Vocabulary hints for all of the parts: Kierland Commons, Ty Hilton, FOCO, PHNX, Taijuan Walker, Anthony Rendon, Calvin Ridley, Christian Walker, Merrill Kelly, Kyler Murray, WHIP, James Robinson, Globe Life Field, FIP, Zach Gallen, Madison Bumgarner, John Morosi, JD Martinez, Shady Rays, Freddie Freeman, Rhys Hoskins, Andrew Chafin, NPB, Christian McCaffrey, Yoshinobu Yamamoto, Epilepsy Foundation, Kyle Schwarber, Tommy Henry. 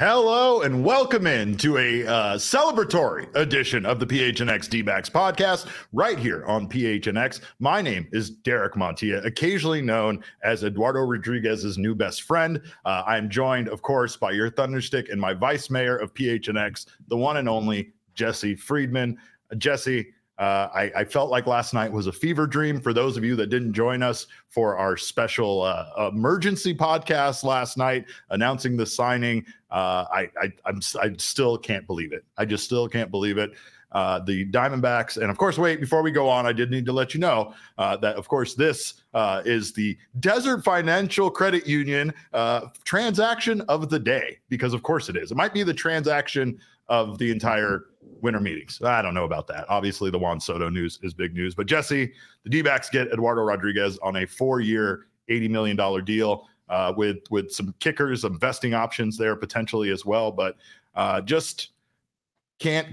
Hello and welcome in to a celebratory edition of the PHNX D-Backs podcast right here on PHNX. My name is Derek Montilla, occasionally known as Eduardo Rodriguez's new best friend. I'm joined, of course, by your Thunderstick and my vice mayor of PHNX, the one and only Jesse Friedman. Jesse, I felt like last night was a fever dream. For those of you that didn't join us for our special emergency podcast last night announcing the signing, I still can't believe it. I just still can't believe it. The Diamondbacks, and of course, wait, before we go on, I did need to let you know that, of course, this is the Desert Financial Credit Union transaction of the day, because of course it is. It might be the transaction of the entire winter meetings. I don't know about that. Obviously, the Juan Soto news is big news. But Jesse, the D-backs get Eduardo Rodriguez on a 4-year, $80 million deal with some kickers, some vesting options there potentially as well. But just can't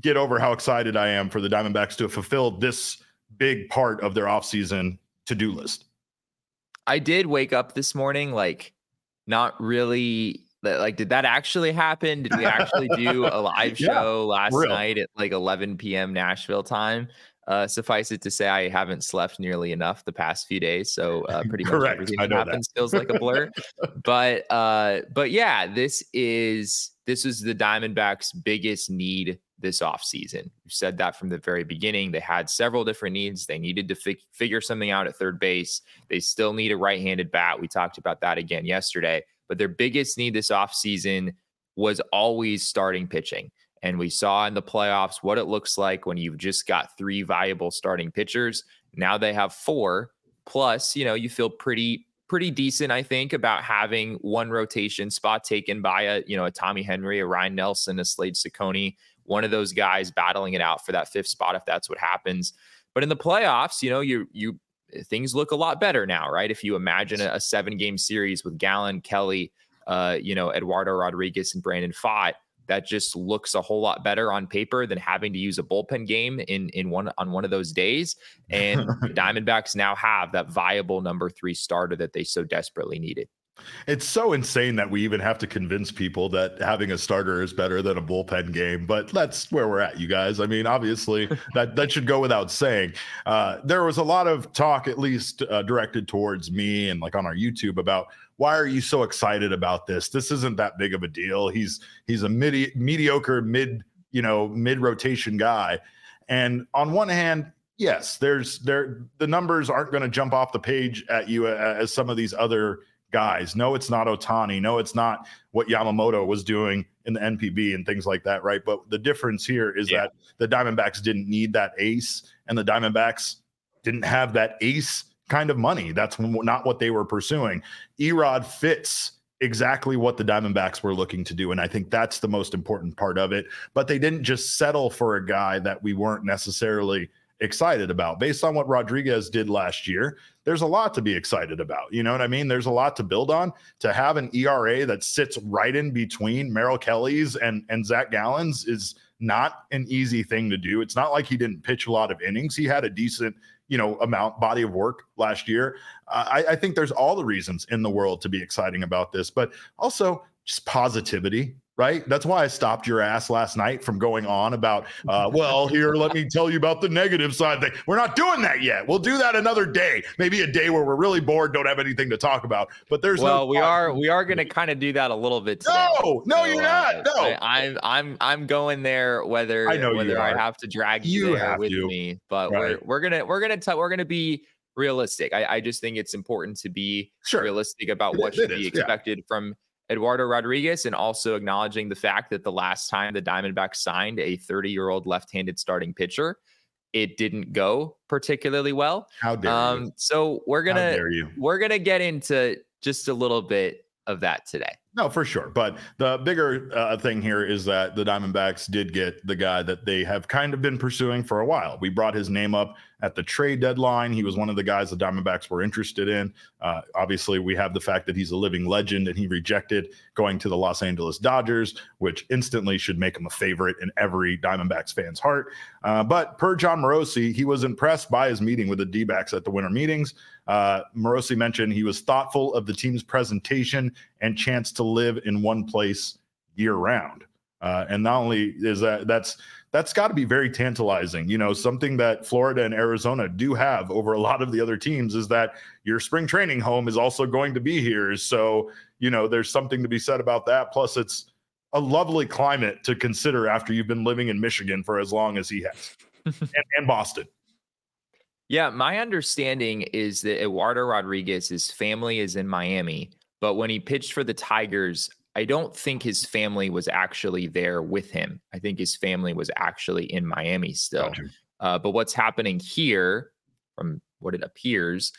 get over how excited I am for the Diamondbacks to have fulfilled this big part of their offseason to-do list. I did wake up this morning, not really... did that actually happen? Did we actually do a live show last night at 11 p.m. Nashville time? Suffice it to say, I haven't slept nearly enough the past few days, so pretty much everything that happens feels like a blur. But yeah, this is the Diamondbacks' biggest need this offseason. You said that from the very beginning. They had several different needs. They needed to figure something out at third base. They still need a right-handed bat. We talked about that again yesterday. But their biggest need this offseason was always starting pitching. And we saw in the playoffs what it looks like when you've just got three viable starting pitchers. Now they have four. Plus, you feel pretty decent, I think, about having one rotation spot taken by a Tommy Henry, a Ryan Nelson, a Slade Ciccone, one of those guys battling it out for that fifth spot if that's what happens. But in the playoffs, you things look a lot better now, right? If you imagine a 7-game series with Gallen, Kelly, Eduardo Rodriguez and Brandon Pfaadt, that just looks a whole lot better on paper than having to use a bullpen game on one of those days. And the Diamondbacks now have that viable number 3 starter that they so desperately needed. It's so insane that we even have to convince people that having a starter is better than a bullpen game, but that's where we're at, you guys. I mean, obviously, that should go without saying. There was a lot of talk, at least directed towards me and on our YouTube, about why are you so excited about this? This isn't that big of a deal. He's a mediocre mid-rotation guy, and on one hand, yes, the numbers aren't going to jump off the page at you as some of these other guys. No, it's not Otani. No, it's not what Yamamoto was doing in the NPB and things like that, right? But the difference here is that the Diamondbacks didn't need that ace, and the Diamondbacks didn't have that ace kind of money. That's not what they were pursuing. Erod fits exactly what the Diamondbacks were looking to do, and I think that's the most important part of it. But they didn't just settle for a guy that we weren't necessarily excited about. Based on what Rodriguez did last year, there's a lot to be excited about. You know what I mean? There's a lot to build on. To have an ERA that sits right in between Merrill Kelly's and Zach Gallen's is not an easy thing to do. It's not like he didn't pitch a lot of innings. He had a decent, body of work last year. I think there's all the reasons in the world to be exciting about this, but also just positivity. Right? That's why I stopped your ass last night from going on about, let me tell you about the negative side thing. We're not doing that yet. We'll do that another day. Maybe a day where we're really bored, don't have anything to talk about. But we are going to kind of do that a little bit today. No, you're not. No. I'm going there whether I have to drag you there with me, but we're going to be realistic. I just think it's important to be realistic about what should be expected from Eduardo Rodriguez, and also acknowledging the fact that the last time the Diamondbacks signed a 30-year-old left-handed starting pitcher, it didn't go particularly well. How dare you? So we're gonna get into just a little bit of that today. No, for sure. But the bigger thing here is that the Diamondbacks did get the guy that they have kind of been pursuing for a while. We brought his name up at the trade deadline. He was one of the guys the Diamondbacks were interested in. Obviously, we have the fact that he's a living legend and he rejected going to the Los Angeles Dodgers, which instantly should make him a favorite in every Diamondbacks fan's heart. But per John Morosi, he was impressed by his meeting with the D-backs at the winter meetings. Morosi mentioned he was thoughtful of the team's presentation and chance to live in one place year round. And not only is that's got to be very tantalizing. You know, something that Florida and Arizona do have over a lot of the other teams is that your spring training home is also going to be here. So, you know, there's something to be said about that. Plus, it's a lovely climate to consider after you've been living in Michigan for as long as he has and Boston. Yeah, my understanding is that Eduardo Rodriguez's family is in Miami, but when he pitched for the Tigers, I don't think his family was actually there with him. I think his family was actually in Miami still. Gotcha. But what's happening here, from what it appears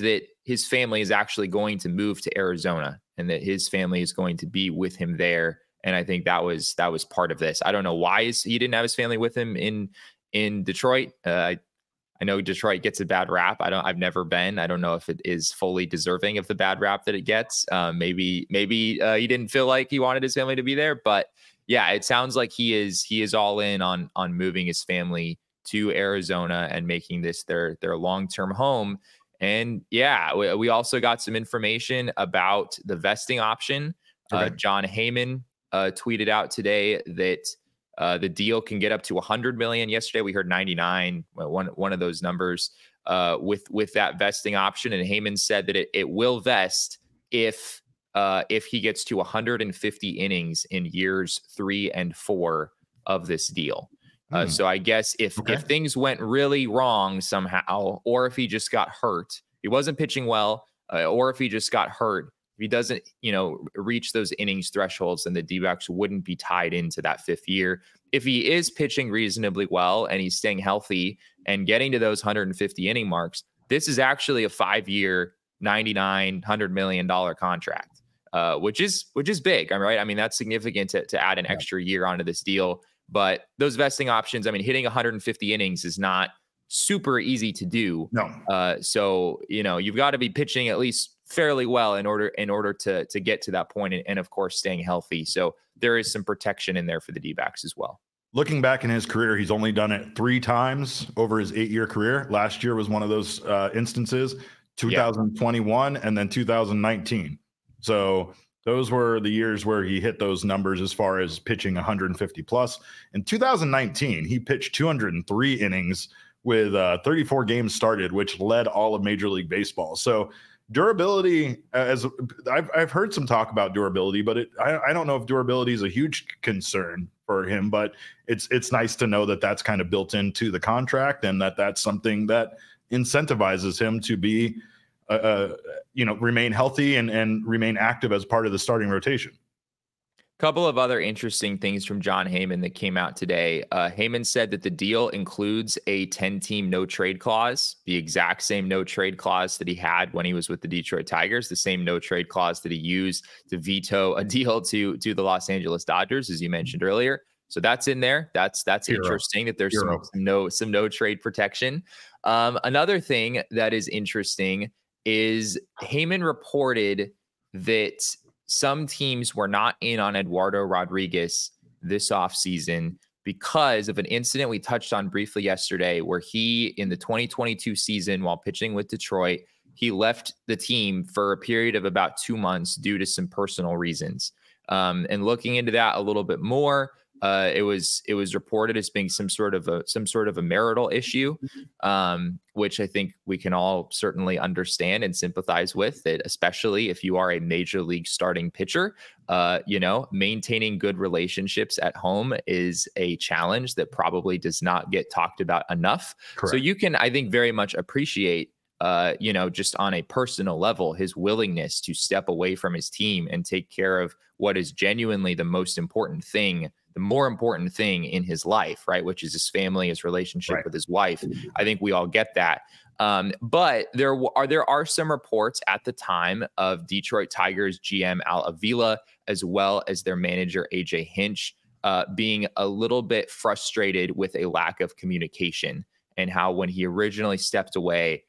that his family is actually going to move to Arizona and that his family is going to be with him there. And I think that was part of this. I don't know why he didn't have his family with him in Detroit. I know Detroit gets a bad rap. I've never been. I don't know if it is fully deserving of the bad rap that it gets. Maybe he didn't feel like he wanted his family to be there, but yeah, it sounds like he is all in on moving his family to Arizona and making this their long-term home. And yeah, we also got some information about the vesting option. Okay. John Heyman tweeted out today that the deal can get up to $100 million. Yesterday, we heard 99, one of those numbers with that vesting option. And Heyman said that it will vest if he gets to 150 innings in years 3 and 4 of this deal. So I guess if things went really wrong somehow, or if he just got hurt, he wasn't pitching well, or if he just got hurt, if he doesn't, reach those innings thresholds, then the D-backs wouldn't be tied into that fifth year. If he is pitching reasonably well and he's staying healthy and getting to those 150 inning marks, this is actually a 5-year, $99 million contract, which is big, right? I mean, that's significant to add an extra year onto this deal. But those vesting options, I mean, hitting 150 innings is not super easy to do. No. So, you've got to be pitching at least fairly well in order to get to that point and of course staying healthy. So there is some protection in there for the D-backs as well. Looking back in his career, he's only done it 3 times over his 8-year career. Last year was one of those instances, 2021 and then 2019. So those were the years where he hit those numbers as far as pitching 150 plus. In 2019, he pitched 203 innings with 34 games started, which led all of Major League Baseball. So durability, as I've heard some talk about durability, but I don't know if durability is a huge concern for him, but it's nice to know that that's kind of built into the contract and that that's something that incentivizes him to be, remain healthy and remain active as part of the starting rotation. Couple of other interesting things from John Heyman that came out today. Heyman said that the deal includes a 10-team no-trade clause, the exact same no-trade clause that he had when he was with the Detroit Tigers, the same no-trade clause that he used to veto a deal to the Los Angeles Dodgers, as you mentioned earlier. So that's in there. That's interesting that there's some no-trade protection. Another thing that is interesting is Heyman reported that some teams were not in on Eduardo Rodriguez this offseason because of an incident we touched on briefly yesterday where he, in the 2022 season, while pitching with Detroit, he left the team for a period of about 2 months due to some personal reasons. And looking into that a little bit more, it was reported as being some sort of a marital issue, which I think we can all certainly understand and sympathize with, that especially if you are a major league starting pitcher, maintaining good relationships at home is a challenge that probably does not get talked about enough. Correct. So you can, I think, very much appreciate, just on a personal level, his willingness to step away from his team and take care of what is genuinely the most important thing, the more important thing in his life, right? Which is his family, his relationship with his wife. I think we all get that. But there are some reports at the time of Detroit Tigers GM Al Avila, as well as their manager, AJ Hinch, being a little bit frustrated with a lack of communication and how when he originally stepped away,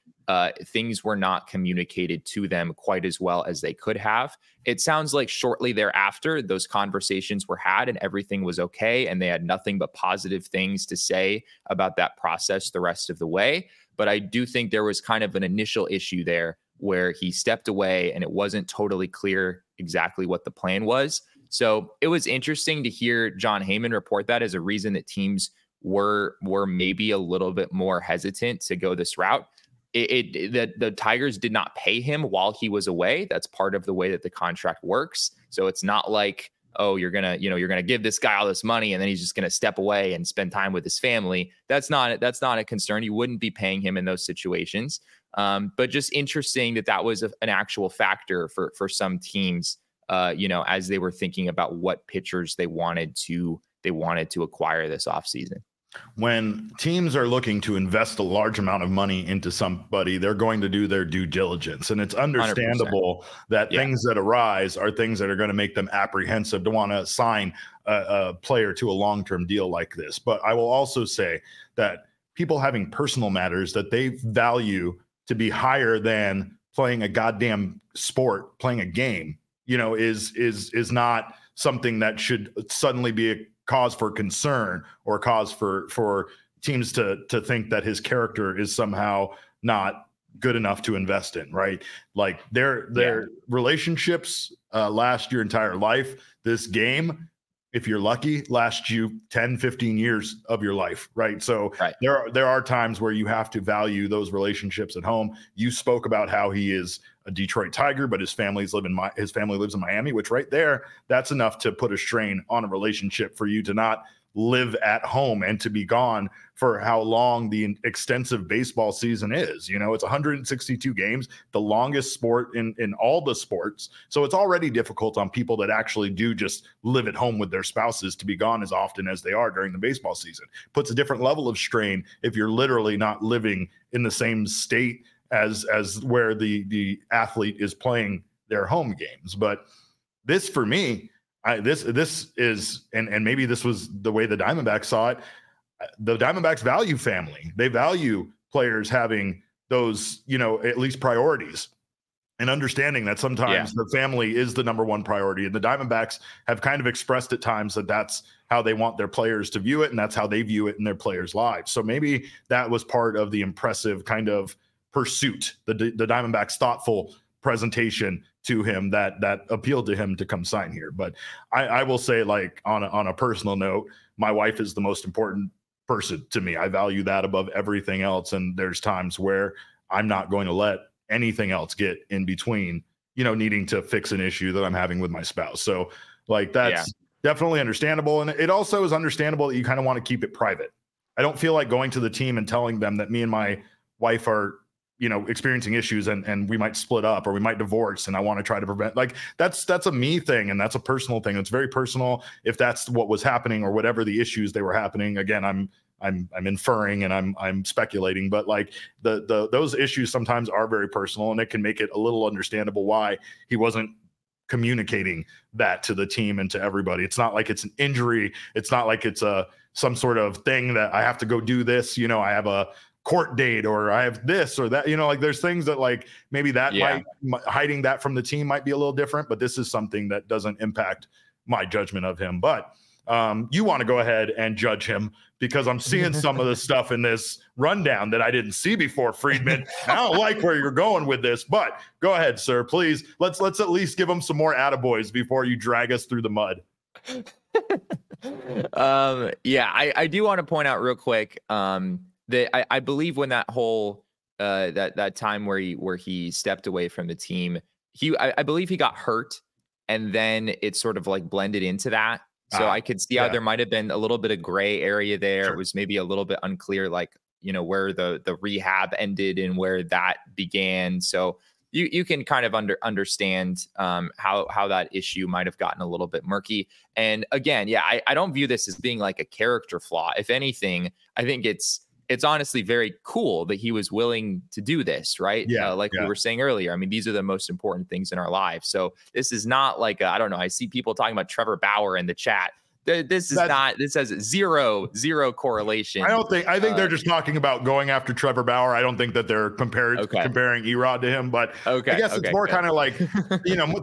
things were not communicated to them quite as well as they could have. It sounds like shortly thereafter, those conversations were had and everything was okay. And they had nothing but positive things to say about that process the rest of the way. But I do think there was kind of an initial issue there where he stepped away and it wasn't totally clear exactly what the plan was. So it was interesting to hear John Heyman report that as a reason that teams were maybe a little bit more hesitant to go this route. The Tigers did not pay him while he was away. That's part of the way that the contract works. So it's not like, oh, you're gonna give this guy all this money and then he's just gonna step away and spend time with his family. That's not a concern. You wouldn't be paying him in those situations. But just interesting that was an actual factor for some teams, as they were thinking about what pitchers they wanted to acquire this offseason. When teams are looking to invest a large amount of money into somebody, they're going to do their due diligence. And it's understandable 100%. That things that arise are things that are going to make them apprehensive to want to sign a player to a long-term deal like this. But I will also say that people having personal matters that they value to be higher than playing a goddamn sport, playing a game, is not something that should suddenly be a cause for concern or cause for teams to think that his character is somehow not good enough to invest in, right? Like their relationships last your entire life. This game, if you're lucky, lasts you 10, 15 years of your life, right? So there are times where you have to value those relationships at home. You spoke about how he is a Detroit Tiger, but his family lives in Miami, which right there, that's enough to put a strain on a relationship for you to not live at home and to be gone for how long the extensive baseball season is. It's 162 games, the longest sport in all the sports. So it's already difficult on people that actually do just live at home with their spouses to be gone as often as they are during the baseball season. Puts a different level of strain if you're literally not living in the same state as where the athlete is playing their home games. But this, for me, this is, and maybe this was the way the Diamondbacks saw it. The Diamondbacks value family. They value players having those, at least priorities, and understanding that sometimes the family is the number one priority. And the Diamondbacks have kind of expressed at times that that's how they want their players to view it. And that's how they view it in their players' lives. So maybe that was part of the impressive kind of pursuit, the Diamondbacks' thoughtful presentation to him that appealed to him to come sign here. But I will say, like, on a personal note, my wife is the most important person to me. I value that above everything else. And there's times where I'm not going to let anything else get in between, needing to fix an issue that I'm having with my spouse. So like, that's definitely understandable. And it also is understandable that you kind of want to keep it private. I don't feel like going to the team and telling them that me and my wife are, experiencing issues and we might split up or we might divorce, and I want to try to prevent, like, that's a me thing. And that's a personal thing. It's very personal. If that's what was happening or whatever the issues they were happening, again, I'm inferring and I'm speculating, but like those issues sometimes are very personal, and it can make it a little understandable why he wasn't communicating that to the team and to everybody. It's not like it's an injury. It's not like it's some sort of thing that I have to go do this. I have a court date or I have this or that, like there's things that like maybe that might hiding that from the team might be a little different, but this is something that doesn't impact my judgment of him. But you want to go ahead and judge him, because I'm seeing some of the stuff in this rundown that I didn't see before, Friedman. I don't like where you're going with this, but go ahead, sir, please. Let's at least give him some more attaboys before you drag us through the mud. I do want to point out real quick, I believe when that whole that time where he stepped away from the team, I believe he got hurt, and then it sort of like blended into that. So I could see how there might have been a little bit of gray area there. Sure. It was maybe a little bit unclear, like where the rehab ended and where that began. So you can kind of understand how that issue might have gotten a little bit murky. And again, I don't view this as being like a character flaw. If anything, I think it's honestly very cool that he was willing to do this, right? We were saying earlier, I mean, these are the most important things in our lives. So this is not like, I see people talking about Trevor Bauer in the chat. This has zero correlation. I think they're just talking about going after Trevor Bauer. I don't think that they're comparing E-Rod to him, but I guess it's more kind of like,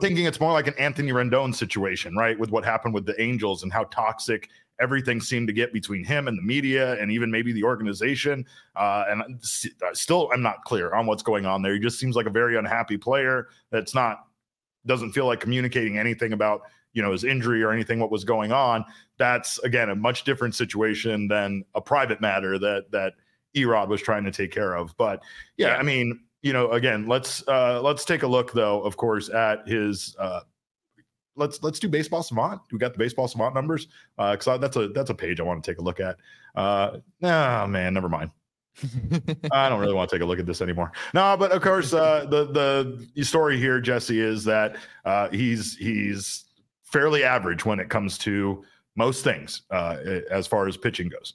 thinking it's more like an Anthony Rendon situation, right? With what happened with the Angels and how toxic everything seemed to get between him and the media and even maybe the organization. And still, I'm not clear on what's going on there. He just seems like a very unhappy player. Doesn't feel like communicating anything about, you know, his injury or anything, what was going on. That's, again, a much different situation than a private matter that Erod was trying to take care of. But yeah, I mean, you know, again, let's take a look, though, of course, at his let's do Baseball Savant. We got the Baseball Savant numbers because that's a page I want to take a look at. Never mind. I don't really want to take a look at this anymore. No, but of course, the story here, Jesse, is that he's fairly average when it comes to most things as far as pitching goes.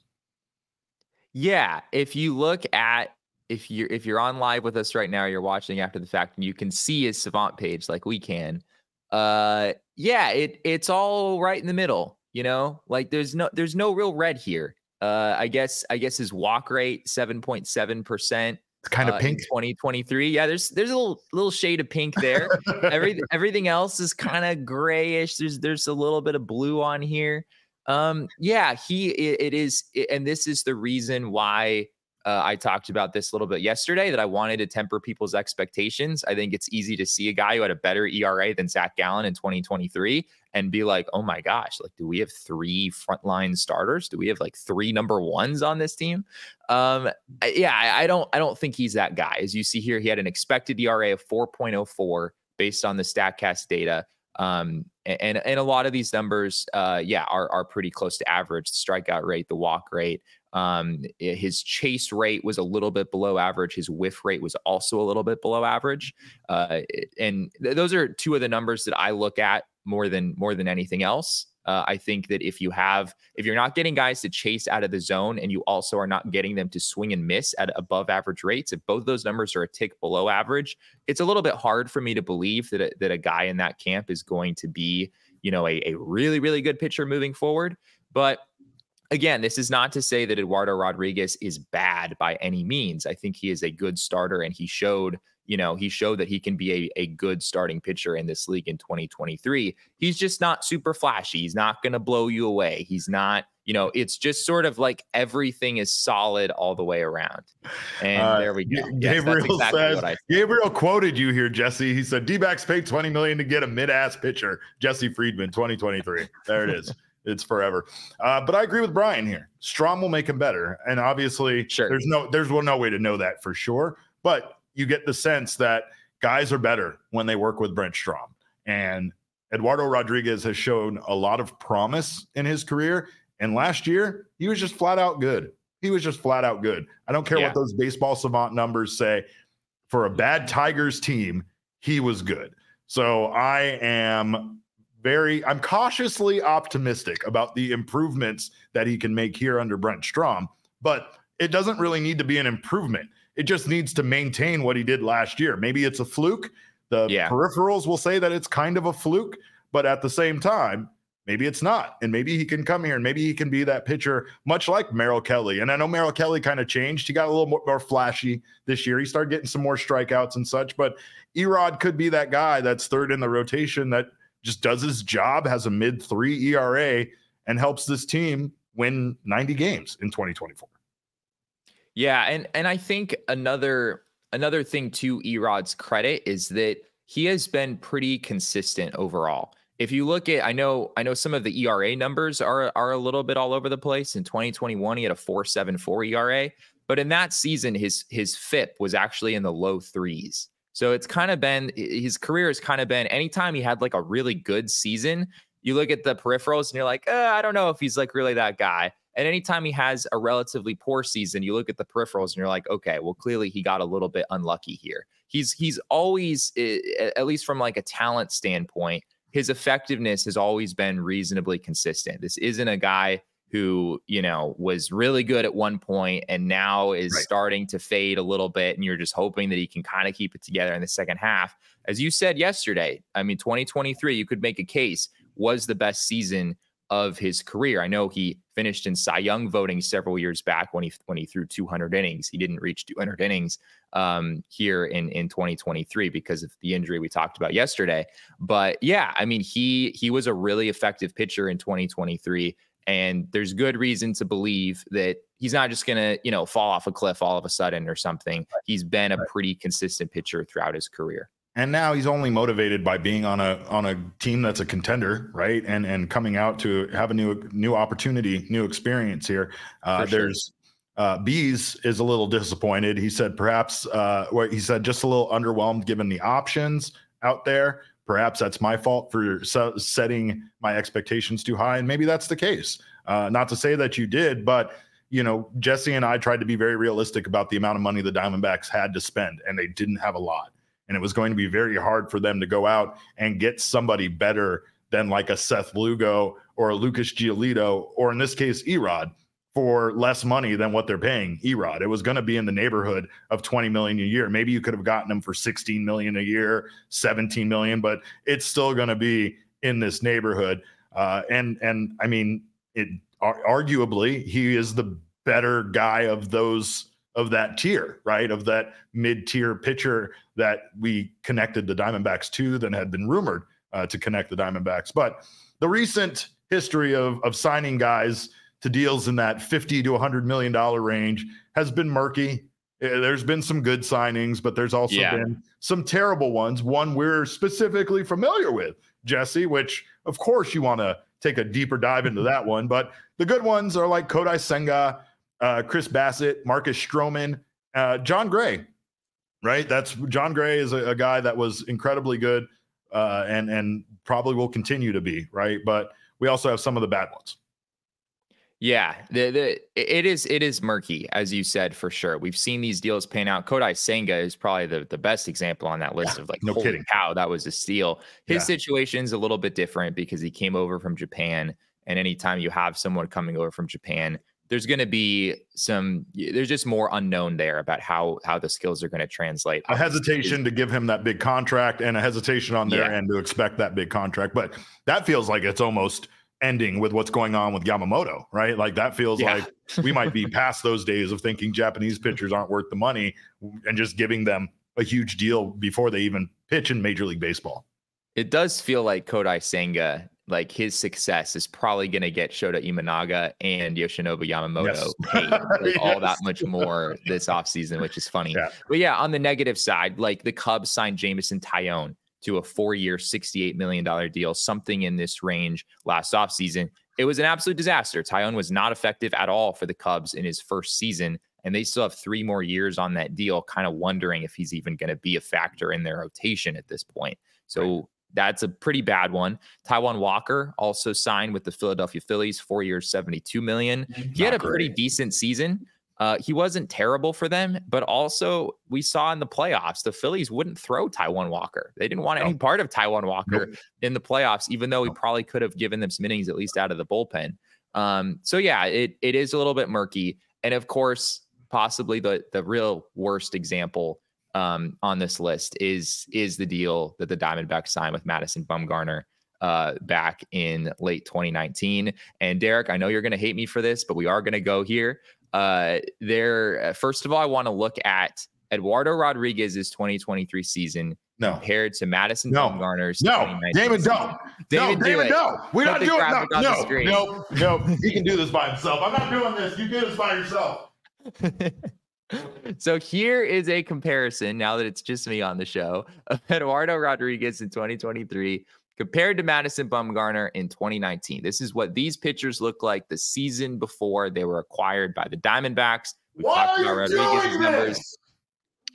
Yeah, if you look at if you're on live with us right now, you're watching after the fact, and you can see his Savant page like we can. It's all right in the middle. You know, like there's no real red here. I guess his walk rate 7.7%. It's kind of pink. 2023. Yeah, there's a little shade of pink there. Everything else is kind of grayish. There's a little bit of blue on here. And this is the reason why I talked about this a little bit yesterday, that I wanted to temper people's expectations. I think it's easy to see a guy who had a better ERA than Zach Gallen in 2023 and be like, oh my gosh, like, do we have three frontline starters? Do we have like three number ones on this team? I don't think he's that guy. As you see here, he had an expected ERA of 4.04 based on the StatCast data. And a lot of these numbers, are pretty close to average. The strikeout rate, the walk rate, his chase rate was a little bit below average. His whiff rate was also a little bit below average. And those are two of the numbers that I look at more than anything else. I think that if you're not getting guys to chase out of the zone, and you also are not getting them to swing and miss at above average rates, if both those numbers are a tick below average, it's a little bit hard for me to believe that a guy in that camp is going to be, you know, a really, really good pitcher moving forward. But again, this is not to say that Eduardo Rodriguez is bad by any means. I think he is a good starter, and he showed that he can be a good starting pitcher in this league in 2023. He's just not super flashy. He's not going to blow you away. He's not, you know, it's just sort of like everything is solid all the way around. And there we go. Gabriel quoted you here, Jesse. He said, D-backs paid $20 million to get a mid-ass pitcher. Jesse Friedman, 2023. There it is. It's forever. But I agree with Brian here. Strom will make him better. And obviously, sure, there's no way to know that for sure. But you get the sense that guys are better when they work with Brent Strom. And Eduardo Rodriguez has shown a lot of promise in his career. And last year, he was just flat out good. I don't care what those Baseball Savant numbers say. For a bad Tigers team, he was good. So I am I'm cautiously optimistic about the improvements that he can make here under Brent Strom. But it doesn't really need to be an improvement. It just needs to maintain what he did last year. Maybe it's a fluke. The peripherals will say that it's kind of a fluke, but at the same time, maybe it's not. And maybe he can come here and maybe he can be that pitcher, much like Merrill Kelly. And I know Merrill Kelly kind of changed. He got a little more flashy this year. He started getting some more strikeouts and such, but Erod could be that guy that's third in the rotation that just does his job, has a mid-3 ERA, and helps this team win 90 games in 2024. Yeah, and I think another thing to Erod's credit is that he has been pretty consistent overall. If you look at, I know some of the ERA numbers are a little bit all over the place. In 2021, he had a 4.74 ERA, but in that season, his FIP was actually in the low 3s. So it's kind of been, his career has kind of been, anytime he had like a really good season, you look at the peripherals and you're like, I don't know if he's like really that guy. And anytime he has a relatively poor season, you look at the peripherals and you're like, okay, well, clearly he got a little bit unlucky here. He's always, at least from like a talent standpoint, his effectiveness has always been reasonably consistent. This isn't a guy who, you know, was really good at one point and now is starting to fade a little bit. And you're just hoping that he can kind of keep it together in the second half. As you said yesterday, I mean, 2023, you could make a case, was the best season of his career. I know he finished in Cy Young voting several years back when he threw 200 innings. He didn't reach 200 innings here in 2023 because of the injury we talked about yesterday. But yeah, I mean, he was a really effective pitcher in 2023, and there's good reason to believe that he's not just gonna, you know, fall off a cliff all of a sudden or something. He's been a pretty consistent pitcher throughout his career. And now he's only motivated by being on a team that's a contender, right? And coming out to have a new opportunity, new experience here. Sure. There's Bees is a little disappointed. He said perhaps just a little underwhelmed given the options out there. Perhaps that's my fault for setting my expectations too high, and maybe that's the case. Not to say that you did, but you know, Jesse and I tried to be very realistic about the amount of money the Diamondbacks had to spend, and they didn't have a lot. And it was going to be very hard for them to go out and get somebody better than like a Seth Lugo or a Lucas Giolito, or in this case, Erod, for less money than what they're paying Erod. It was going to be in the neighborhood of $20 million a year. Maybe you could have gotten him for $16 million a year, $17 million, but it's still going to be in this neighborhood. And I mean, it arguably he is the better guy of those, of that tier, right? Of that mid-tier pitcher that we connected the Diamondbacks to, than had been rumored to connect the Diamondbacks. But the recent history of signing guys to deals in that $50 to $100 million range has been murky. There's been some good signings, but there's also been some terrible ones. One we're specifically familiar with, Jesse, which of course you want to take a deeper dive into that one. But the good ones are like Kodai Senga, Chris Bassett, Marcus Stroman, John Gray, right? John Gray is a guy that was incredibly good and probably will continue to be, right? But we also have some of the bad ones. Yeah, it is murky, as you said, for sure. We've seen these deals pan out. Kodai Senga is probably the best example on that list, of like, no kidding, how that was a steal. His situation's a little bit different because he came over from Japan, and anytime you have someone coming over from Japan, there's going to be there's just more unknown there about how the skills are going to translate. A hesitation to give him that big contract, and a hesitation on their end to expect that big contract. But that feels like it's almost ending with what's going on with Yamamoto, right? Like that feels like we might be past those days of thinking Japanese pitchers aren't worth the money and just giving them a huge deal before they even pitch in Major League Baseball. It does feel like Kodai Senga, like his success is probably going to get Shota Imanaga and Yoshinobu Yamamoto paid all that much more this offseason, which is funny. Yeah. But yeah, on the negative side, like the Cubs signed Jameson Taillon to a 4-year, $68 million deal, something in this range last offseason. It was an absolute disaster. Taillon was not effective at all for the Cubs in his first season, and they still have 3 more years on that deal, kind of wondering if he's even going to be a factor in their rotation at this point. So that's a pretty bad one. Taijuan Walker also signed with the Philadelphia Phillies, 4 years, $72 million. He had a pretty decent season. He wasn't terrible for them, but also we saw in the playoffs, the Phillies wouldn't throw Taijuan Walker. They didn't want any part of Taijuan Walker in the playoffs, even though he probably could have given them some innings, at least out of the bullpen. So yeah, it is a little bit murky. And of course, possibly the real worst example on this list is the deal that the Diamondbacks signed with Madison Bumgarner back in late 2019. And Derek, I know you're going to hate me for this, but we are going to go here. First of all, I want to look at Eduardo Rodriguez's 2023 season compared to Madison Bumgarner's. Damon, don't. We're not doing that. No. He can do this by himself. I'm not doing this. You do this by yourself. So here is a comparison, now that it's just me on the show, of Eduardo Rodriguez in 2023 compared to Madison Bumgarner in 2019. This is what these pitchers look like the season before they were acquired by the Diamondbacks. We've talked about Rodriguez's numbers.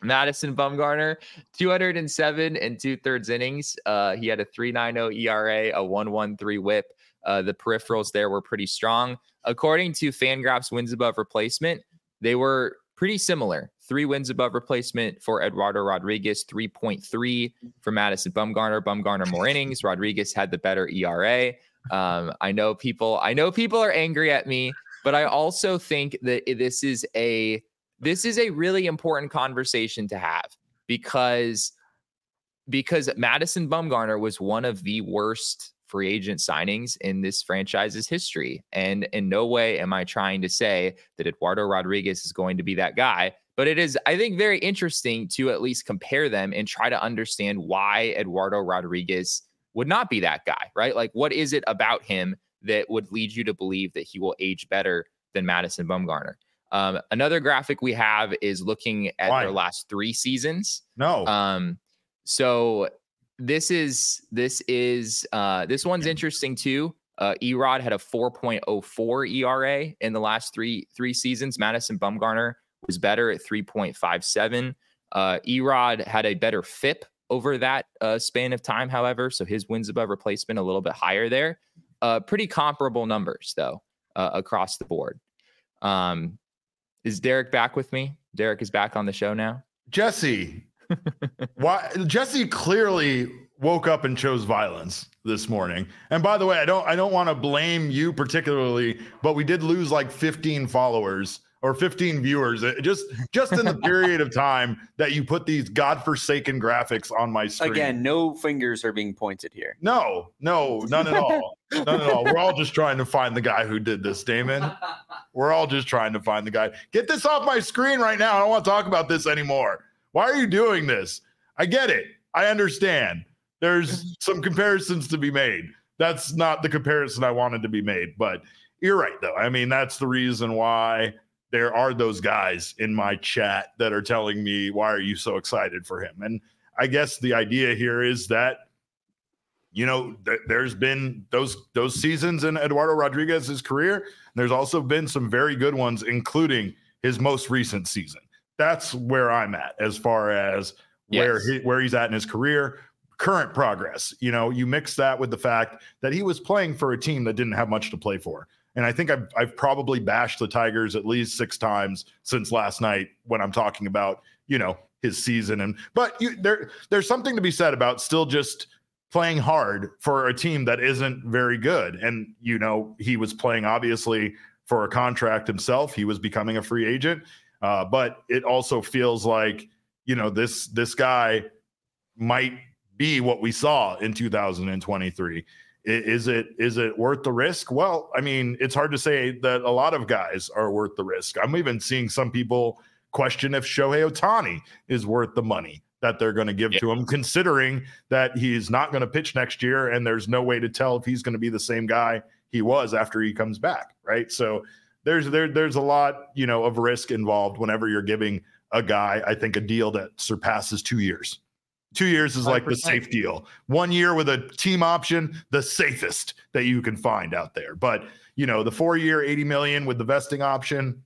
Madison Bumgarner, 207 and 2/3 innings. He had a 3.90 ERA, a 1.13 WHIP. The peripherals there were pretty strong. According to Fangraph's wins above replacement, they were pretty similar. 3 wins above replacement for Eduardo Rodriguez, 3.3 for Madison Bumgarner. Bumgarner more innings. Rodriguez had the better ERA. I know people are angry at me, but I also think that this is a really important conversation to have because Madison Bumgarner was one of the worst free agent signings in this franchise's history. And in no way am I trying to say that Eduardo Rodriguez is going to be that guy, but it is, I think, very interesting to at least compare them and try to understand why Eduardo Rodriguez would not be that guy, right? Like, what is it about him that would lead you to believe that he will age better than Madison Bumgarner? Another graphic we have is looking at their last 3 seasons. So this one's interesting too. Erod had a 4.04 ERA in the last three seasons. Madison Bumgarner was better at 3.57. Erod had a better FIP over that span of time, however, so his wins above replacement a little bit higher there. Pretty comparable numbers, though, across the board. Is Derek back with me? Derek is back on the show now. Jesse. Why? Jesse clearly woke up and chose violence this morning. And by the way, I don't want to blame you particularly, but we did lose like 15 followers or 15 viewers just in the period of time that you put these godforsaken graphics on my screen. Again, no fingers are being pointed here. No, none at all. None at all. We're all just trying to find the guy who did this, Damon. We're all just trying to find the guy. Get this off my screen right now. I don't want to talk about this anymore. Why are you doing this? I get it. I understand. There's some comparisons to be made. That's not the comparison I wanted to be made, but you're right, though. I mean, that's the reason why there are those guys in my chat that are telling me, why are you so excited for him? And I guess the idea here is that, you know, there's been those seasons in Eduardo Rodriguez's career, and there's also been some very good ones, including his most recent season. That's where I'm at as far as where he's at in his career, current progress. You know, you mix that with the fact that he was playing for a team that didn't have much to play for. And I think I've probably bashed the Tigers at least 6 times since last night when I'm talking about, you know, his season. But there's something to be said about still just playing hard for a team that isn't very good. And, you know, he was playing obviously for a contract himself. He was becoming a free agent. But it also feels like, you know, this guy might be what we saw in 2023. Is it worth the risk? Well, I mean, it's hard to say that a lot of guys are worth the risk. I'm even seeing some people question if Shohei Otani is worth the money that they're going to give to him, considering that he's not going to pitch next year and there's no way to tell if he's going to be the same guy he was after he comes back, right? So there's a lot, you know, of risk involved whenever you're giving a guy, I think, a deal that surpasses 2 years. 2 years is like 100%. The safe deal. 1 year with a team option, the safest that you can find out there. But, you know, the 4-year, $80 million with the vesting option,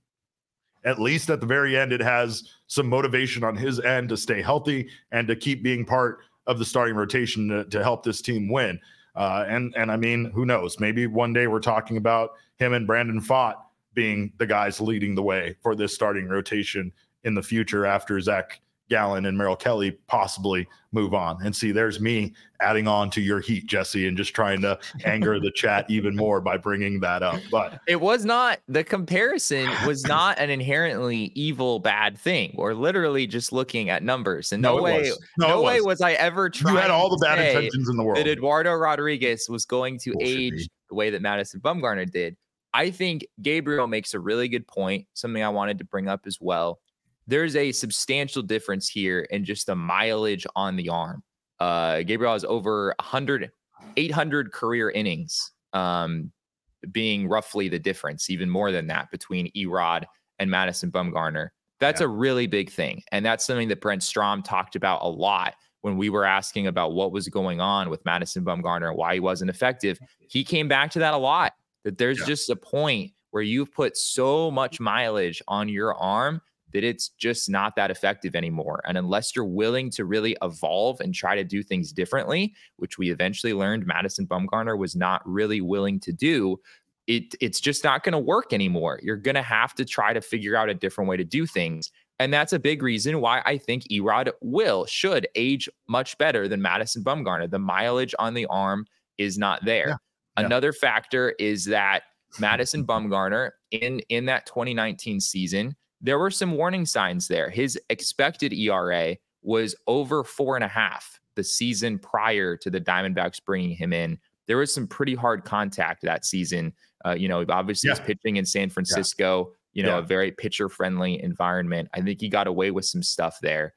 at least at the very end, it has some motivation on his end to stay healthy and to keep being part of the starting rotation to help this team win. And I mean, who knows? Maybe one day we're talking about him and Brandon Pfaadt being the guys leading the way for this starting rotation in the future after Zach Gallen and Merrill Kelly possibly move on. And see, there's me adding on to your heat, Jesse, and just trying to anger the chat even more by bringing that up. But it was not, the comparison was not an inherently evil, bad thing. We're literally just looking at numbers. And no way was I ever trying. You had all the bad intentions in the world. That Eduardo Rodriguez was going to age the way that Madison Bumgarner did. I think Gabriel makes a really good point, something I wanted to bring up as well. There's a substantial difference here in just the mileage on the arm. Gabriel has over 800 career innings, being roughly the difference, even more than that, between Erod and Madison Bumgarner. That's a really big thing. And that's something that Brent Strom talked about a lot when we were asking about what was going on with Madison Bumgarner and why he wasn't effective. He came back to that a lot, that there's just a point where you've put so much mileage on your arm that it's just not that effective anymore. And unless you're willing to really evolve and try to do things differently, which we eventually learned Madison Bumgarner was not really willing to do, it's just not going to work anymore. You're going to have to try to figure out a different way to do things. And that's a big reason why I think Erod should age much better than Madison Bumgarner. The mileage on the arm is not there. Yeah. Another factor is that Madison Bumgarner in that 2019 season, there were some warning signs there. His expected ERA was over 4.5 the season prior to the Diamondbacks bringing him in. There was some pretty hard contact that season. You know, obviously he's pitching in San Francisco, you know, a very pitcher-friendly environment. I think he got away with some stuff there.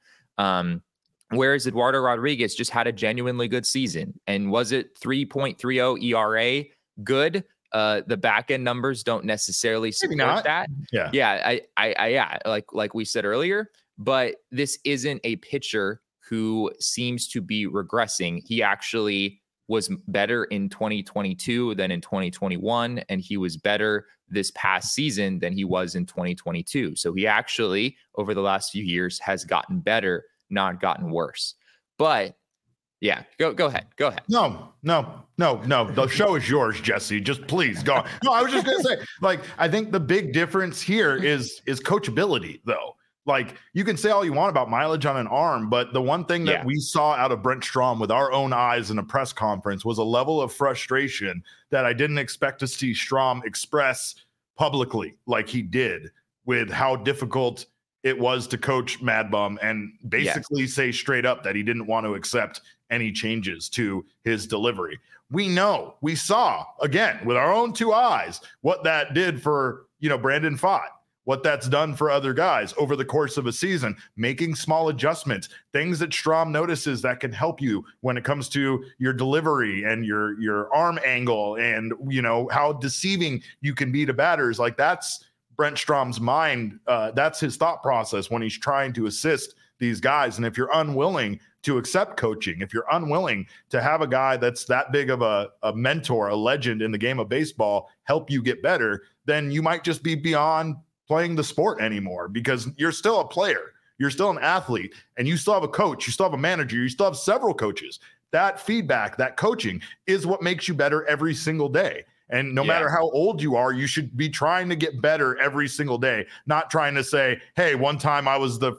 Whereas Eduardo Rodriguez just had a genuinely good season. And was it 3.30 ERA good? The back end numbers don't necessarily support that. Yeah. Like we said earlier, but this isn't a pitcher who seems to be regressing. He actually was better in 2022 than in 2021, and he was better this past season than he was in 2022. So he actually, over the last few years, has gotten better, not gotten worse. But yeah, go ahead. No. The show is yours, Jesse. Just please go. No, I was just gonna say, like, I think the big difference here is coachability, though. Like, you can say all you want about mileage on an arm, but the one thing that we saw out of Brent Strom with our own eyes in a press conference was a level of frustration that I didn't expect to see Strom express publicly like he did, with how difficult it was to coach Mad Bum, and basically say straight up that he didn't want to accept any changes to his delivery. We know, we saw, again, with our own two eyes, what that did for, Brandon Pfaadt, what that's done for other guys over the course of a season, making small adjustments, things that Strom notices that can help you when it comes to your delivery and your arm angle and, how deceiving you can be to batters. Like, that's Brent Strom's mind. That's his thought process when he's trying to assist these guys. And if you're unwilling to accept coaching, if you're unwilling to have a guy that's that big of a mentor, a legend in the game of baseball, help you get better, then you might just be beyond playing the sport anymore, because you're still a player, you're still an athlete, and you still have a coach, you still have a manager, you still have several coaches. That feedback, that coaching is what makes you better every single day. And no matter how old you are, you should be trying to get better every single day, not trying to say, hey, one time I was the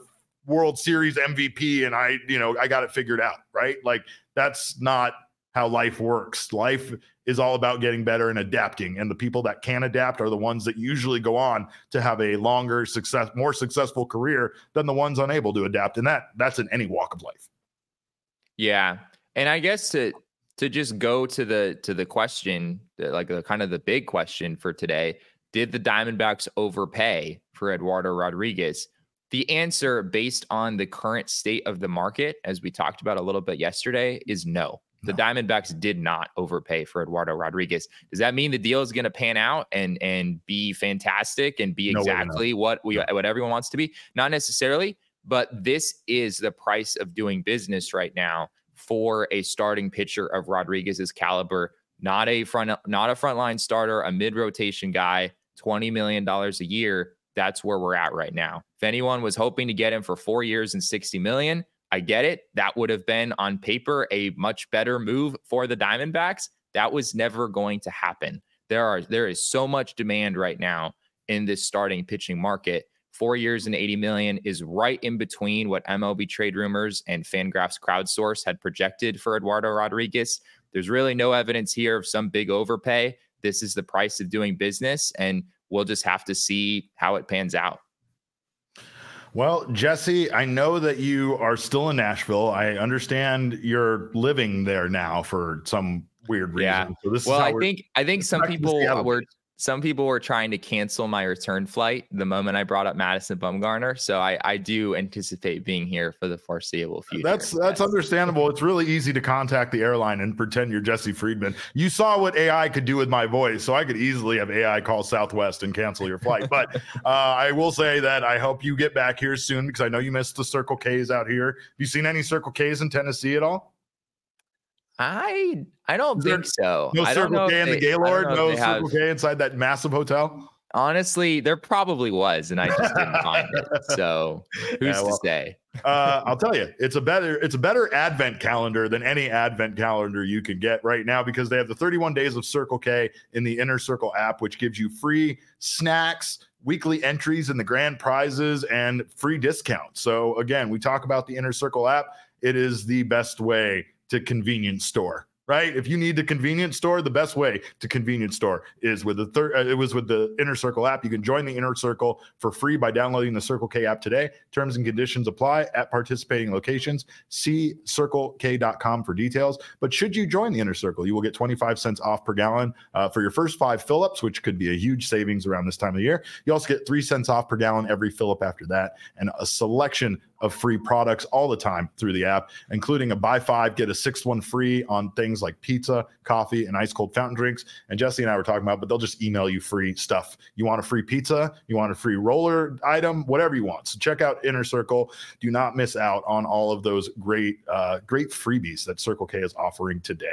World Series MVP and I, I got it figured out, right? Like, that's not how life works. Life is all about getting better and adapting. And the people that can adapt are the ones that usually go on to have a longer, more successful career than the ones unable to adapt. And that's in any walk of life. Yeah. And I guess to just go to the question, like the big question for today, did the Diamondbacks overpay for Eduardo Rodriguez? The answer, based on the current state of the market, as we talked about a little bit yesterday, is no. The Diamondbacks did not overpay for Eduardo Rodriguez. Does that mean the deal is going to pan out and be fantastic and be exactly what everyone wants to be? Not necessarily, but this is the price of doing business right now for a starting pitcher of Rodriguez's caliber, not a frontline starter, a mid-rotation guy, $20 million a year. That's where we're at right now. If anyone was hoping to get him for 4 years and $60 million, I get it. That would have been, on paper, a much better move for the Diamondbacks. That was never going to happen. There is so much demand right now in this starting pitching market. 4 years and $80 million is right in between what MLB Trade Rumors and Fangraphs Crowdsource had projected for Eduardo Rodriguez. There's really no evidence here of some big overpay. This is the price of doing business, and we'll just have to see how it pans out. Well, Jesse, I know that you are still in Nashville. I understand you're living there now for some weird reason. Yeah. So this is I think some people were trying to cancel my return flight the moment I brought up Madison Bumgarner. So I do anticipate being here for the foreseeable future. That's understandable. It's really easy to contact the airline and pretend you're Jesse Friedman. You saw what AI could do with my voice, so I could easily have AI call Southwest and cancel your flight. But I will say that I hope you get back here soon, because I know you missed the Circle K's out here. Have you seen any Circle K's in Tennessee at all? I don't think so. No Circle K in the Gaylord? No Circle K inside that massive hotel? Honestly, there probably was, and I just didn't find it. So who's to say? I'll tell you, it's a better advent calendar than any advent calendar you can get right now, because they have the 31 days of Circle K in the Inner Circle app, which gives you free snacks, weekly entries in the grand prizes, and free discounts. So again, we talk about the Inner Circle app. It is the best way to convenience store, right? If you need a convenience store, the best way to convenience store is with the Inner Circle app. You can join the Inner Circle for free by downloading the Circle K app today. Terms and conditions apply at participating locations. See circlek.com for details. But should you join the Inner Circle, you will get 25 cents off per gallon for your first 5 fill-ups, which could be a huge savings around this time of year. You also get 3 cents off per gallon every fill-up after that, and a selection of free products all the time through the app, including a buy five, get a sixth one free on things like pizza, coffee, and ice cold fountain drinks. And Jesse and I were talking about, but they'll just email you free stuff. You want a free pizza? You want a free roller item? Whatever you want. So check out Inner Circle. Do not miss out on all of those great freebies that Circle K is offering today.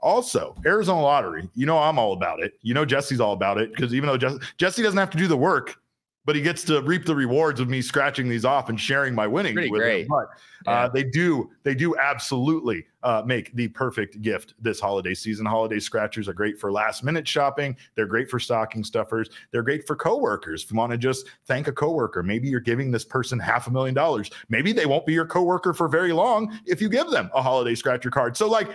Also, Arizona Lottery. You know I'm all about it. You know Jesse's all about it, because even though Jesse doesn't have to do the work, but he gets to reap the rewards of me scratching these off and sharing my winnings with him. But they do absolutely make the perfect gift this holiday season. Holiday scratchers are great for last minute shopping. They're great for stocking stuffers. They're great for coworkers. If you want to just thank a coworker, maybe you're giving this person $500,000. Maybe they won't be your coworker for very long if you give them a holiday scratcher card. So like,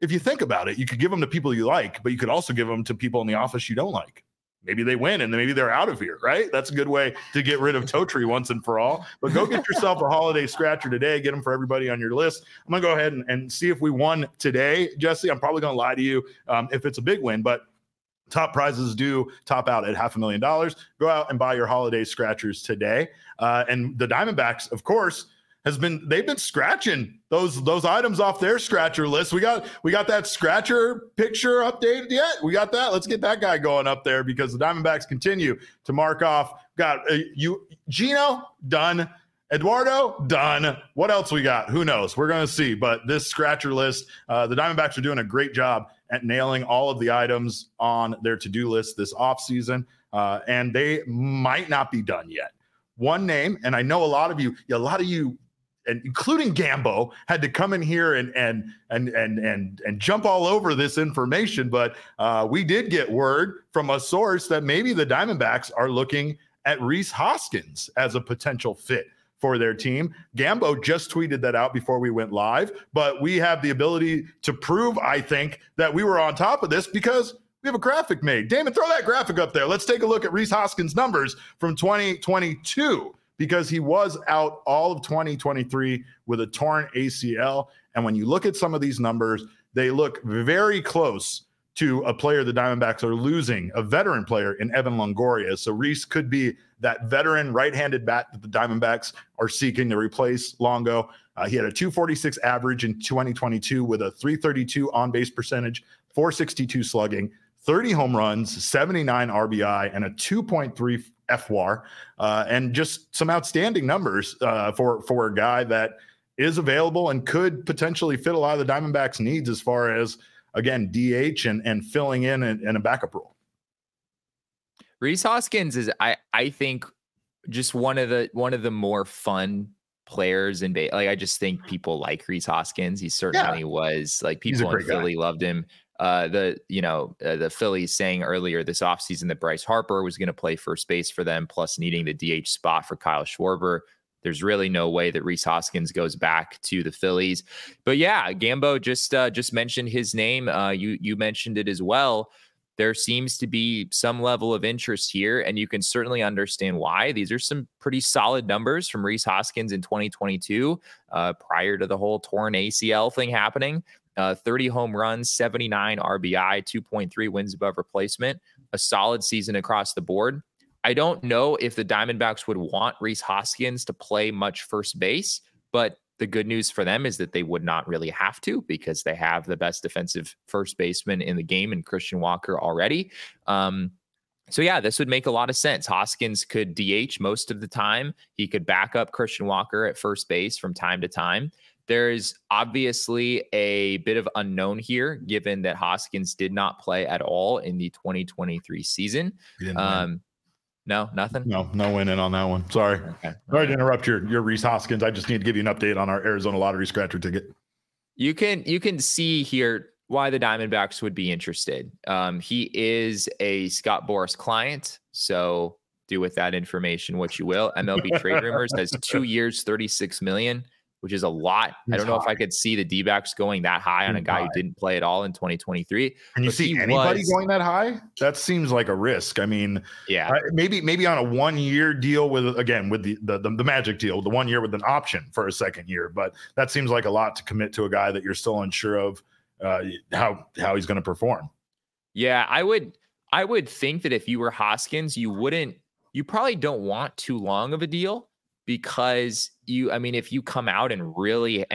if you think about it, you could give them to people you like, but you could also give them to people in the office you don't like. Maybe they win and maybe they're out of here, right? That's a good way to get rid of Toe Tree once and for all. But go get yourself a holiday scratcher today. Get them for everybody on your list. I'm going to go ahead and see if we won today. Jesse, I'm probably going to lie to you if it's a big win, but top prizes do top out at $500,000. Go out and buy your holiday scratchers today. And the Diamondbacks, of course, they've been scratching those items off their scratcher list. We got that scratcher picture updated yet? We got that. Let's get that guy going up there, because the Diamondbacks continue to mark off. Got Gino done, Eduardo done. What else we got? Who knows? We're gonna see. But this scratcher list, the Diamondbacks are doing a great job at nailing all of the items on their to-do list this offseason, and they might not be done yet. One name, and I know a lot of you. And including Gambo had to come in here and jump all over this information, but we did get word from a source that maybe the Diamondbacks are looking at Rhys Hoskins as a potential fit for their team. Gambo just tweeted that out before we went live, but we have the ability to prove, I think, that we were on top of this because we have a graphic made. Damon, throw that graphic up there. Let's take a look at Rhys Hoskins' numbers from 2022. Because he was out all of 2023 with a torn ACL. And when you look at some of these numbers, they look very close to a player the Diamondbacks are losing, a veteran player in Evan Longoria. So Rhys could be that veteran right-handed bat that the Diamondbacks are seeking to replace Longo. He had a .246 average in 2022 with a .332 on-base percentage, .462 slugging, 30 home runs, 79 RBI, and a 2.3 FWAR, and just some outstanding numbers for a guy that is available and could potentially fit a lot of the Diamondbacks' needs as far as, again, DH and filling in and a backup role. Rhys Hoskins is, I think, just one of the more fun players in baseball. Like, I just think people like Rhys Hoskins. He certainly was. Like, people in Philly loved him. The Phillies saying earlier this offseason that Bryce Harper was going to play first base for them, plus needing the DH spot for Kyle Schwarber. There's really no way that Rhys Hoskins goes back to the Phillies. But yeah, Gambo just mentioned his name. You mentioned it as well. There seems to be some level of interest here, and you can certainly understand why. These are some pretty solid numbers from Rhys Hoskins in 2022, prior to the whole torn ACL thing happening. 30 home runs, 79 RBI, 2.3 wins above replacement, a solid season across the board. I don't know if the Diamondbacks would want Rhys Hoskins to play much first base, but the good news for them is that they would not really have to, because they have the best defensive first baseman in the game in Christian Walker already. So yeah, this would make a lot of sense. Hoskins could DH most of the time. He could back up Christian Walker at first base from time to time. There's obviously a bit of unknown here, given that Hoskins did not play at all in the 2023 season. No, nothing. No win in on that one. Sorry. Okay. Sorry to interrupt your Rhys Hoskins. I just need to give you an update on our Arizona Lottery scratcher ticket. You can see here why the Diamondbacks would be interested. He is a Scott Boras client, so do with that information what you will. MLB Trade Rumors has 2 years, $36 million. Which is a lot. I don't know if I could see the D-backs going that high on a guy who didn't play at all in 2023. Can you see anybody going that high? That seems like a risk. I mean, yeah, maybe on a 1 year deal with the Magic deal, the 1 year with an option for a second year. But that seems like a lot to commit to a guy that you're still unsure of how he's going to perform. Yeah, I would think that if you were Hoskins, you probably don't want too long of a deal. because you, I mean, if you come out and really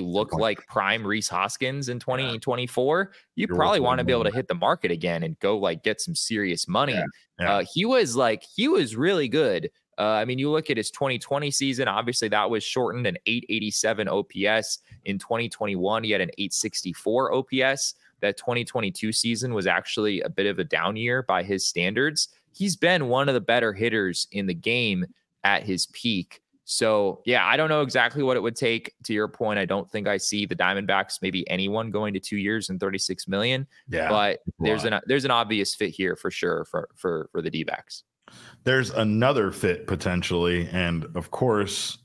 look like prime Rhys Hoskins in 2024, you probably want to be able to hit the market again and go like get some serious money. He was really good. I mean, you look at his 2020 season, obviously that was shortened, an 887 OPS. In 2021, he had an 864 OPS. That 2022 season was actually a bit of a down year by his standards. He's been one of the better hitters in the game at his peak. So, yeah, I don't know exactly what it would take. To your point, I don't think I see the Diamondbacks, maybe anyone going to 2 years and $36 million. Yeah, but there's an obvious fit here for sure for the D-backs. There's another fit potentially, and of course,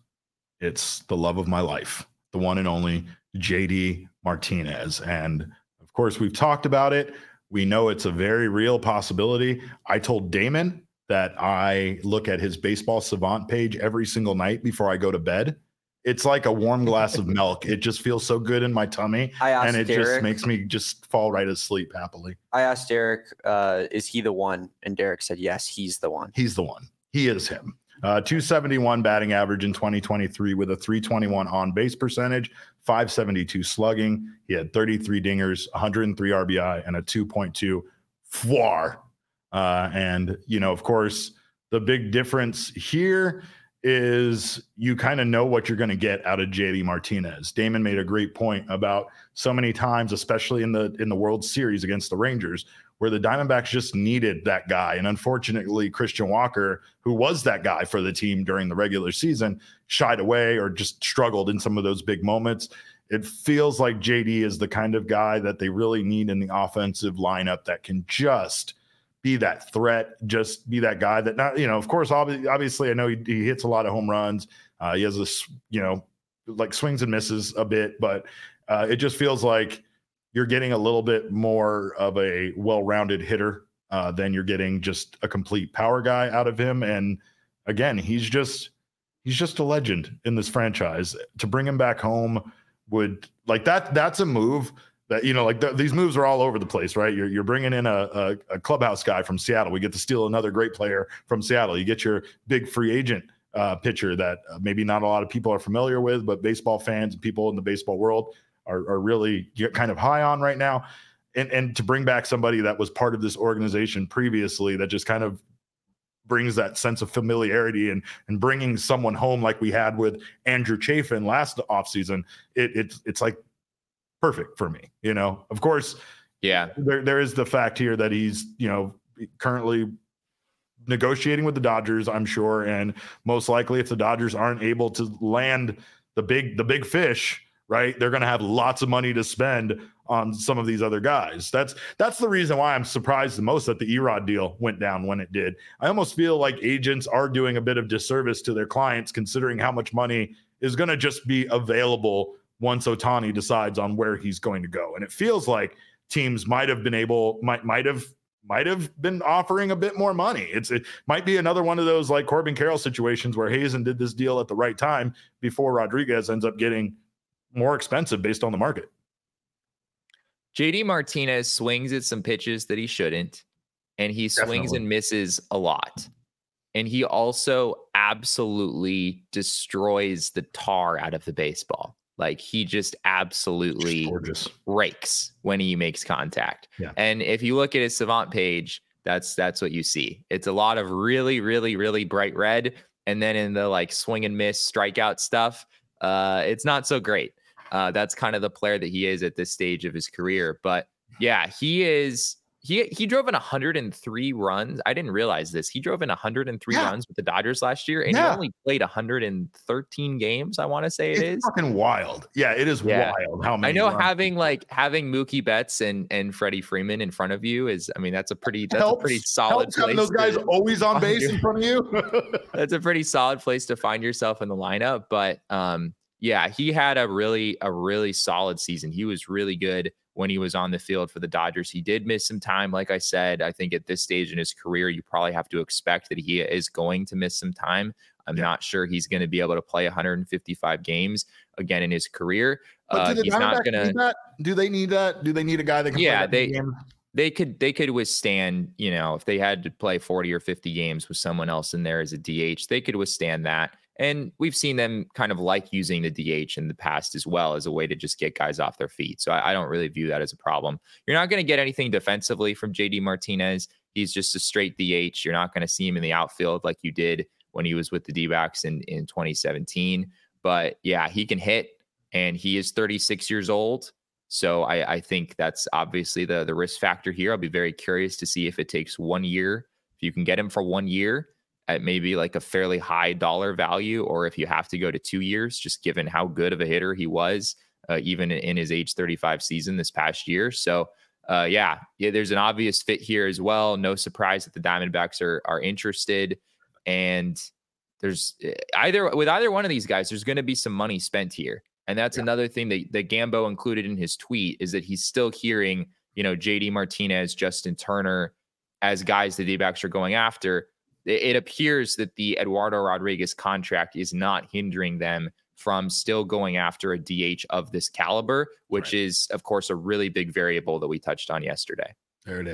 it's the love of my life, the one and only JD Martinez. And of course, we've talked about it. We know it's a very real possibility. I told Damon that I look at his Baseball Savant page every single night before I go to bed. It's like a warm glass of milk. It just feels so good in my tummy, and it just makes me just fall right asleep happily. I asked Derek, is he the one? And Derek said, yes, he's the one. He's the one. He is him. 271 batting average in 2023 with a 321 on-base percentage, 572 slugging. He had 33 dingers, 103 RBI, and a 2.2 FWAR. And, you know, of course, the big difference here is you kind of know what you're going to get out of JD Martinez. Damon made a great point about so many times, especially in the World Series against the Rangers, where the Diamondbacks just needed that guy. And unfortunately, Christian Walker, who was that guy for the team during the regular season, shied away or just struggled in some of those big moments. It feels like JD is the kind of guy that they really need in the offensive lineup that can just be that threat, just be that guy that, not, you know, of course, obviously I know he hits a lot of home runs. He has this, you know, like swings and misses a bit, but it just feels like you're getting a little bit more of a well-rounded hitter than you're getting just a complete power guy out of him. And again, he's just a legend in this franchise. To bring him back home would, like, that's a move that, you know, like these moves are all over the place, right? You're bringing in a clubhouse guy from Seattle. We get to steal another great player from Seattle. You get your big free agent pitcher that maybe not a lot of people are familiar with, but baseball fans and people in the baseball world are really kind of high on right now. And to bring back somebody that was part of this organization previously, that just kind of brings that sense of familiarity, and bringing someone home like we had with Andrew Chafin last offseason, it's like, perfect for me, you know. Of course, yeah, there is the fact here that he's, you know, currently negotiating with the Dodgers, I'm sure, and most likely if the Dodgers aren't able to land the big fish, right, they're going to have lots of money to spend on some of these other guys. That's the reason why I'm surprised the most that the Erod deal went down when it did. I almost feel like agents are doing a bit of disservice to their clients, considering how much money is going to just be available once Otani decides on where he's going to go. And it feels like teams might have been offering a bit more money. It might be another one of those like Corbin Carroll situations where Hazen did this deal at the right time before Rodriguez ends up getting more expensive based on the market. JD Martinez swings at some pitches that he shouldn't, and he swings and misses a lot. And he also absolutely destroys the tar out of the baseball. Like, he just absolutely rakes when he makes contact. Yeah. And if you look at his Savant page, that's what you see. It's a lot of really, really, really bright red. And then in the like swing and miss strikeout stuff, it's not so great. That's kind of the player that he is at this stage of his career. But yeah, he drove in 103 runs. I didn't realize this. He drove in 103 runs with the Dodgers last year, and he only played 113 games. I want to say it's fucking wild. Yeah, it is wild. How many? I know runs. having Mookie Betts and Freddie Freeman in front of you is, I mean, that's a pretty solid place. Those guys always on base in front of you. That's a pretty solid place to find yourself in the lineup. But yeah, he had a really solid season. He was really good when he was on the field for the Dodgers. He did miss some time. Like I said, I think at this stage in his career, you probably have to expect that he is going to miss some time. I'm not sure he's going to be able to play 155 games again in his career. He's not going to. Do they need that? Do they need a guy that can play that game? They could withstand, you know, if they had to play 40 or 50 games with someone else in there as a DH, they could withstand that. And we've seen them kind of like using the DH in the past as well as a way to just get guys off their feet. So I don't really view that as a problem. You're not going to get anything defensively from JD Martinez. He's just a straight DH. You're not going to see him in the outfield like you did when he was with the D-backs in 2017. But yeah, he can hit, and he is 36 years old. So I think that's obviously the risk factor here. I'll be very curious to see if it takes 1 year. If you can get him for 1 year at maybe like a fairly high dollar value, or if you have to go to 2 years, just given how good of a hitter he was, even in his age 35 season this past year. So there's an obvious fit here as well. No surprise that the Diamondbacks are interested. And there's either one of these guys, there's going to be some money spent here. And that's another thing that Gambo included in his tweet, is that he's still hearing, JD Martinez, Justin Turner as guys the D-backs are going after. It appears that the Eduardo Rodriguez contract is not hindering them from still going after a DH of this caliber, which is, of course, a really big variable that we touched on yesterday. There it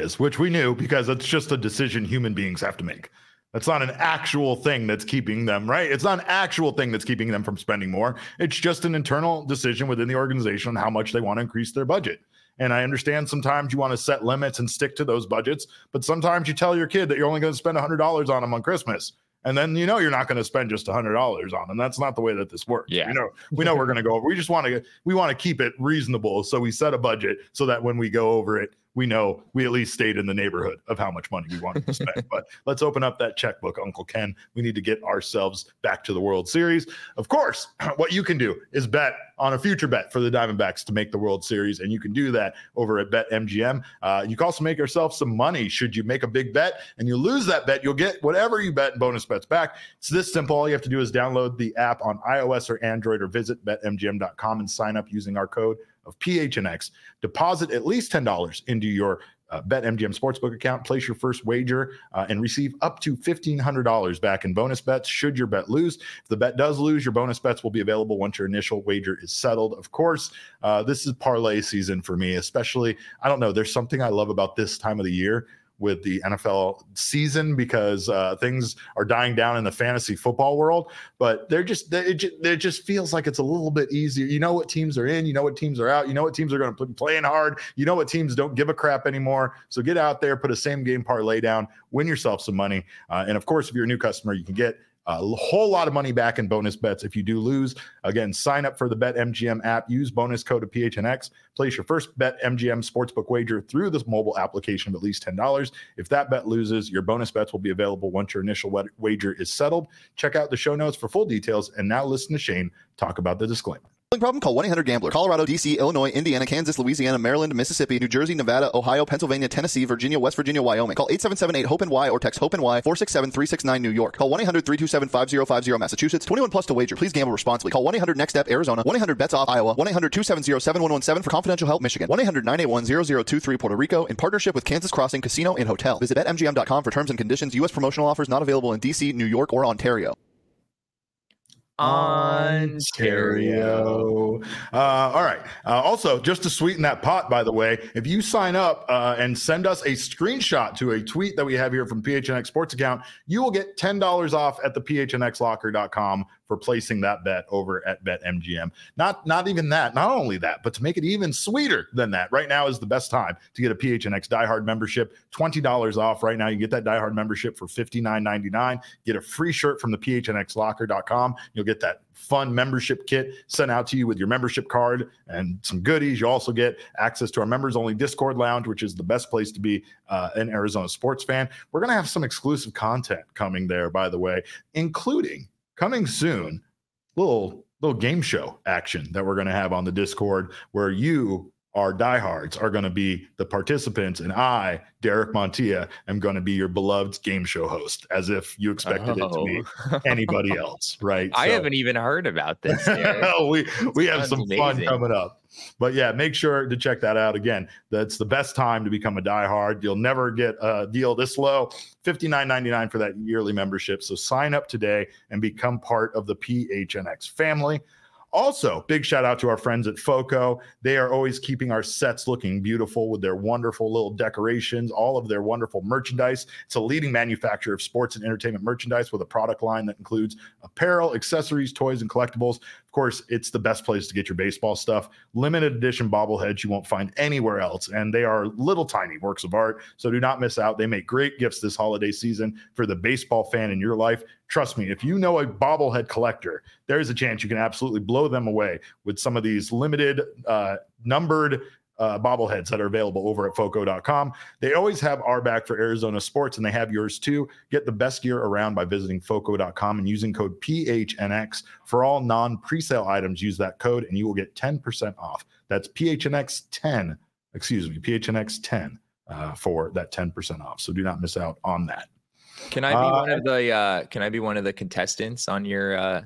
is, which we knew, because it's just a decision human beings have to make. That's not an actual thing that's keeping them, right? It's not an actual thing that's keeping them from spending more. It's just an internal decision within the organization on how much they want to increase their budget. And I understand sometimes you want to set limits and stick to those budgets, but sometimes you tell your kid that you're only going to spend $100 on them on Christmas, and then you're not going to spend just $100 on them. That's not the way that this works. Yeah. We know we're going to go over. We just want to keep it reasonable, so we set a budget so that when we go over it, we know we at least stayed in the neighborhood of how much money we wanted to spend. But let's open up that checkbook, Uncle Ken. We need to get ourselves back to the World Series. Of course, what you can do is bet on a future bet for the Diamondbacks to make the World Series, and you can do that over at BetMGM. You can also make yourself some money. Should you make a big bet and you lose that bet, you'll get whatever you bet and bonus bets back. It's this simple. All you have to do is download the app on iOS or Android, or visit BetMGM.com and sign up using our code of PHNX. Deposit at least $10 into your BetMGM Sportsbook account, place your first wager, and receive up to $1,500 back in bonus bets should your bet lose. If the bet does lose, your bonus bets will be available once your initial wager is settled. Of course, this is parlay season for me, especially. I don't know, there's something I love about this time of the year with the NFL season, because things are dying down in the fantasy football world, but it just feels like it's a little bit easier. You know what teams are in, you know what teams are out, you know what teams are going to be playing hard, you know what teams don't give a crap anymore. So get out there, put a same game parlay down, win yourself some money. And of course, if you're a new customer, you can get a whole lot of money back in bonus bets if you do lose. Again, sign up for the BetMGM app. Use bonus code of PHNX. Place your first BetMGM Sportsbook wager through this mobile application of at least $10. If that bet loses, your bonus bets will be available once your initial wager is settled. Check out the show notes for full details. And now listen to Shane talk about the disclaimer. Problem? Call 1-800-GAMBLER. Colorado, D.C., Illinois, Indiana, Kansas, Louisiana, Maryland, Mississippi, New Jersey, Nevada, Ohio, Pennsylvania, Tennessee, Virginia, West Virginia, Wyoming. Call 877-8-HOPE-NY or text HOPE-NY 467-369 New York. Call 1-800-327-5050 Massachusetts. 21 plus to wager. Please gamble responsibly. Call 1-800-NEXT-STEP Arizona. 1-800-BETS-OFF Iowa. 1-800-270-7117 for confidential help Michigan. 1-800-981-0023 Puerto Rico in partnership with Kansas Crossing Casino and Hotel. Visit BetMGM.com for terms and conditions. U.S. promotional offers not available in D.C., New York, or Ontario. All right. Also, just to sweeten that pot, by the way, if you sign up and send us a screenshot to a tweet that we have here from PHNX Sports account, you will get $10 off at the PHNXLocker.com for placing that bet over at BetMGM. Not only that, but to make it even sweeter than that, right now is the best time to get a PHNX Diehard membership. $20 off right now. You get that Diehard membership for $59.99. Get a free shirt from the PHNXLocker.com. You'll get that fun membership kit sent out to you with your membership card and some goodies. You also get access to our members only Discord lounge, which is the best place to be an Arizona sports fan. We're going to have some exclusive content coming there, by the way, including coming soon, little game show action that we're going to have on the Discord, where you, our diehards, are going to be the participants, and I, Derek Montilla, am going to be your beloved game show host, as if you expected it to be anybody else, right? I haven't even heard about this. we have some fun coming up. But yeah, make sure to check that out. Again, that's the best time to become a diehard. You'll never get a deal this low. $59.99 for that yearly membership. So sign up today and become part of the PHNX family. Also, big shout out to our friends at FOCO. They are always keeping our sets looking beautiful with their wonderful little decorations, all of their wonderful merchandise. It's a leading manufacturer of sports and entertainment merchandise with a product line that includes apparel, accessories, toys, and collectibles. Of course, it's the best place to get your baseball stuff. Limited edition bobbleheads you won't find anywhere else, and they are little tiny works of art, so do not miss out. They make great gifts this holiday season for the baseball fan in your life. Trust me, if you know a bobblehead collector, there's a chance you can absolutely blow them away with some of these limited numbered bobbleheads that are available over at foco.com. They always have our back for Arizona sports, and they have yours too. Get the best gear around by visiting foco.com and using code PHNX for all non-presale items. Use that code and you will get 10% off. That's PHNX 10 for that 10% off. So do not miss out on that. Can I be one of the contestants on your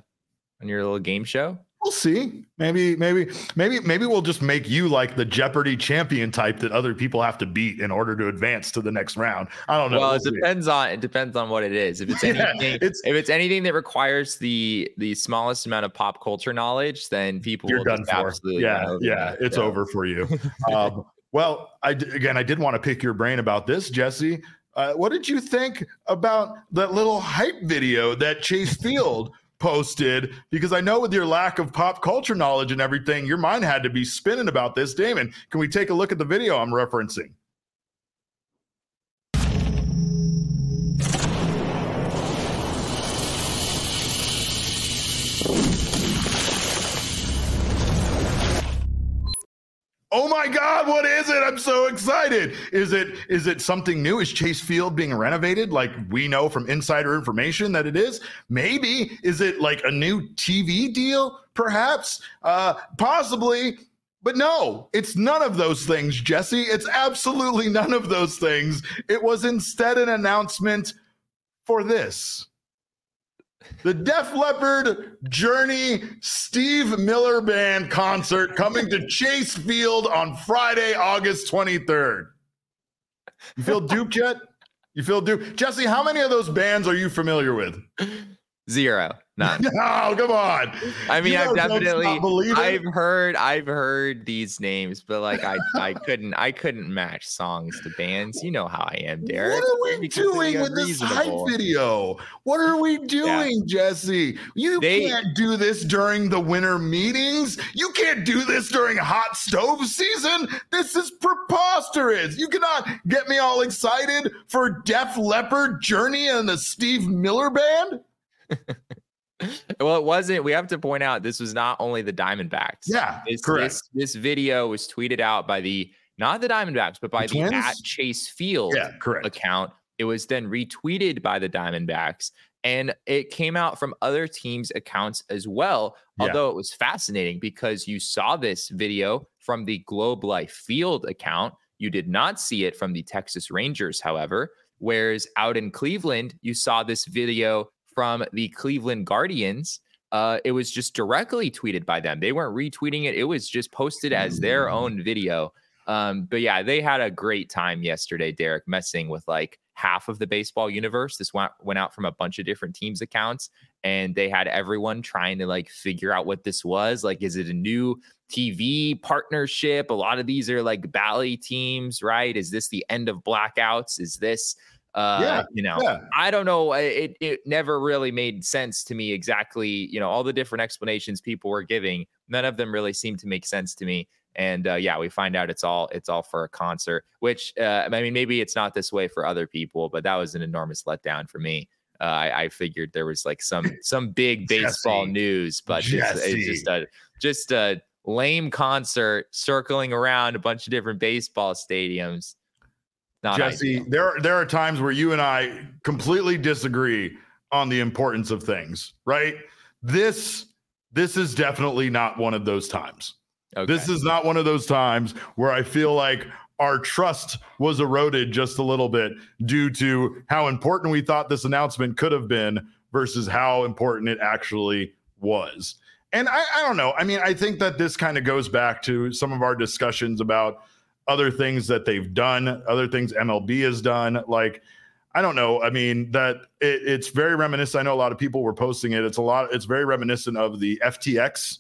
little game show? We'll see. Maybe we'll just make you like the Jeopardy champion type that other people have to beat in order to advance to the next round. I don't know. Well, it depends on what it is. If it's anything, if it's anything that requires the smallest amount of pop culture knowledge, then people you're will done just for. Absolutely it's over for you. Well, I did want to pick your brain about this, Jesse. What did you think about that little hype video that Chase Field posted? Because I know with your lack of pop culture knowledge and everything, your mind had to be spinning about this. Damon, can we take a look at the video I'm referencing? Oh my God, what is it? I'm so excited. Is it something new? Is Chase Field being renovated? Like we know from insider information that it is. Maybe. Is it like a new TV deal? Perhaps, possibly, but no, it's none of those things, Jesse. It's absolutely none of those things. It was instead an announcement for this. The Def Leppard, Journey, Steve Miller Band concert coming to Chase Field on Friday, August 23rd. You feel duped yet? You feel duped? Jesse, how many of those bands are you familiar with? Zero. None. No, come on. I mean, I've heard these names, but like I couldn't match songs to bands. You know how I am, Derek. What are we doing with this hype video? What are we doing, Jesse? You can't do this during the winter meetings. You can't do this during hot stove season. This is preposterous. You cannot get me all excited for Def Leppard, Journey, and the Steve Miller Band. Well, it wasn't. We have to point out this was not only the Diamondbacks. Yeah, correct. This video was tweeted out by not the Diamondbacks, but by the @ChaseField account. It was then retweeted by the Diamondbacks, and it came out from other teams' accounts as well. Although it was fascinating because you saw this video from the Globe Life Field account. You did not see it from the Texas Rangers, however. Whereas out in Cleveland, you saw this video from the Cleveland Guardians. It was just directly tweeted by them. They weren't retweeting it. It was just posted as their own video. But yeah, they had a great time yesterday, Derek, messing with like half of the baseball universe. This went out from a bunch of different teams' accounts, and they had everyone trying to like figure out what this was. Like, is it a new TV partnership? A lot of these are like Bally teams, right? Is this the end of blackouts? Is this... I don't know. It never really made sense to me exactly. You know, all the different explanations people were giving, none of them really seemed to make sense to me. And we find out it's all for a concert, which maybe it's not this way for other people, but that was an enormous letdown for me. I figured there was like some big baseball news, but it's just a lame concert circling around a bunch of different baseball stadiums. Not Jesse, ideal. There are times where you and I completely disagree on the importance of things, right? This is definitely not one of those times. Okay. This is not one of those times where I feel like our trust was eroded just a little bit due to how important we thought this announcement could have been versus how important it actually was. And I don't know. I mean, I think that this kind of goes back to some of our discussions about other things that they've done, other things MLB has done. Like, I don't know. I mean, that it's very reminiscent. I know a lot of people were posting it. It's very reminiscent of the FTX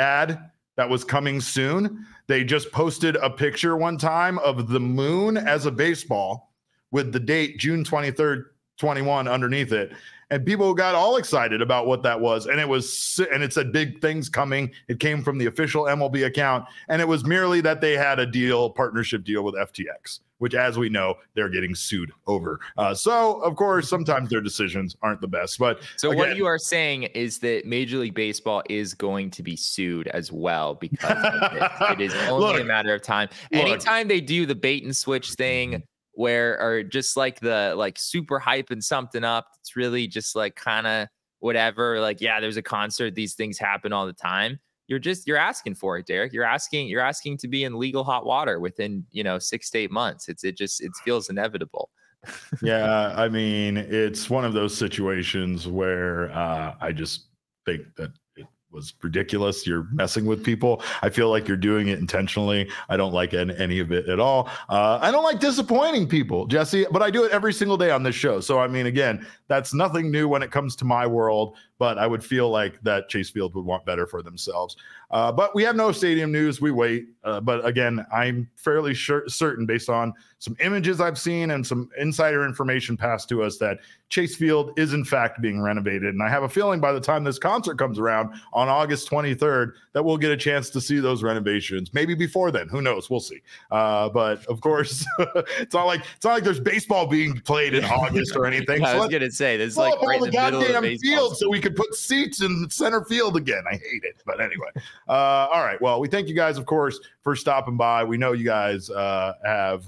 ad that was coming soon. They just posted a picture one time of the moon as a baseball with the date June 23rd, 21 underneath it. And people got all excited about what that was. And it said big things coming. It came from the official MLB account. And it was merely that they had a partnership deal with FTX, which, as we know, they're getting sued over. So, of course, sometimes their decisions aren't the best. But so again, what you are saying is that Major League Baseball is going to be sued as well because of this. It is only a matter of time. Anytime they do the bait and switch thing, where or just like the super hyping something up, it's really just like kind of whatever, like, yeah, there's a concert, these things happen all the time. You're asking for it, Derek. You're asking to be in legal hot water within 6 to 8 months. It feels inevitable. Yeah, I mean, it's one of those situations where I just think that was ridiculous. You're messing with people. I feel like you're doing it intentionally. I don't like any of it at all. I don't like disappointing people, Jesse, but I do it every single day on this show. So, I mean, again, that's nothing new when it comes to my world, but I would feel like that Chase Field would want better for themselves. But we have no stadium news. We wait. But again, I'm fairly certain based on some images I've seen and some insider information passed to us that Chase Field is in fact being renovated. And I have a feeling by the time this concert comes around on August 23rd, that we'll get a chance to see those renovations. Maybe before then, who knows? We'll see. But of course, it's not like there's baseball being played in August or anything. I was going to say, this is like right in the middle of the field so we could put seats in center field again. I hate it. But anyway, all right. Well, we thank you guys, of course, for stopping by. We know you guys have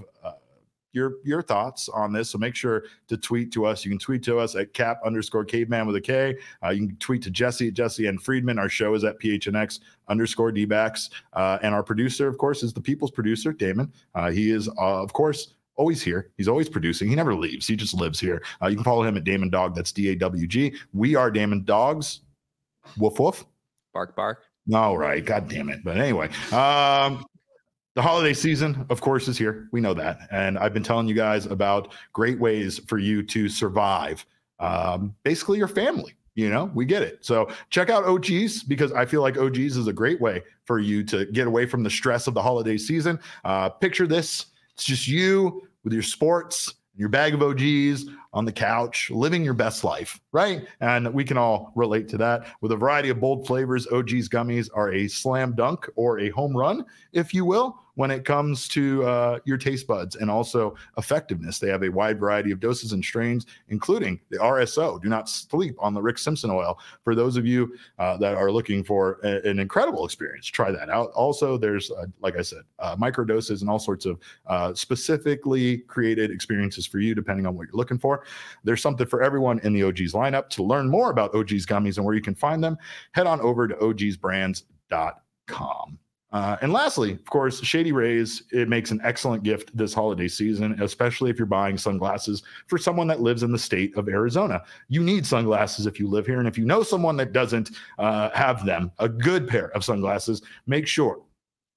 your thoughts on this, so make sure to tweet to us. You can tweet to us at cap_caveman with a K. You can tweet to Jesse at Jesse and Friedman. Our show is at PHNX_DBacks. And our producer, of course, is the people's producer, Damon. He is, of course, always here. He's always producing. He never leaves. He just lives here. You can follow him at Damon Dog. That's DAWG. We are Damon Dogs. Woof, woof. Bark, bark. All right. God damn it. But anyway, the holiday season, of course, is here. We know that. And I've been telling you guys about great ways for you to survive basically your family. We get it. So check out OGs, because I feel like OGs is a great way for you to get away from the stress of the holiday season. Picture this. It's just you with your sports, your bag of OGs on the couch, living your best life, right? And we can all relate to that. With a variety of bold flavors, OG's gummies are a slam dunk or a home run, if you will, when it comes to your taste buds and also effectiveness. They have a wide variety of doses and strains, including the RSO. Do not sleep on the Rick Simpson oil. For those of you that are looking for an incredible experience, try that out. Also, there's, like I said, microdoses and all sorts of specifically created experiences for you, depending on what you're looking for. There's something for everyone in the OGs lineup. To learn more about OGs gummies and where you can find them, head on over to ogsbrands.com. And lastly, of course, Shady Rays, it makes an excellent gift this holiday season, especially if you're buying sunglasses for someone that lives in the state of Arizona. You need sunglasses if you live here. And if you know someone that doesn't have them, a good pair of sunglasses, make sure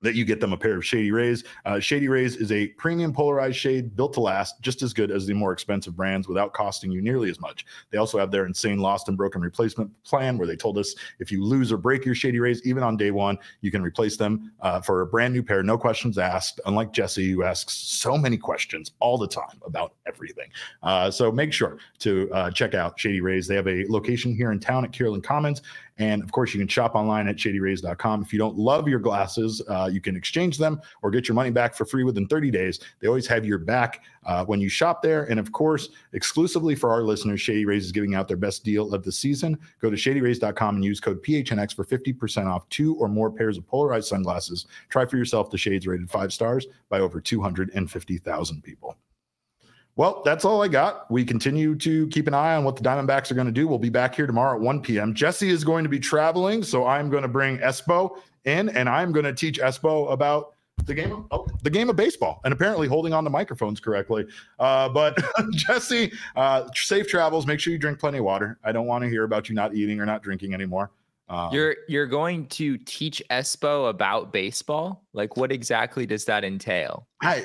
that you get them a pair of Shady Rays. Shady Rays is a premium polarized shade built to last, just as good as the more expensive brands without costing you nearly as much. They also have their insane lost and broken replacement plan, where they told us if you lose or break your Shady Rays, even on day one, you can replace them for a brand new pair, no questions asked, unlike Jesse, who asks so many questions all the time about everything. So make sure to check out Shady Rays. They have a location here in town at Kierland Commons. And of course, you can shop online at shadyrays.com. If you don't love your glasses, you can exchange them or get your money back for free within 30 days. They always have your back when you shop there. And of course, exclusively for our listeners, Shady Rays is giving out their best deal of the season. Go to shadyrays.com and use code PHNX for 50% off two or more pairs of polarized sunglasses. Try for yourself the shades rated 5 stars by over 250,000 people. Well, that's all I got. We continue to keep an eye on what the Diamondbacks are going to do. We'll be back here tomorrow at 1 p.m. Jesse is going to be traveling, so I'm going to bring Espo in, and I'm going to teach Espo about the game of baseball and apparently holding on the microphones correctly. But Jesse, safe travels. Make sure you drink plenty of water. I don't want to hear about you not eating or not drinking anymore. You're going to teach Espo about baseball? Like, what exactly does that entail? I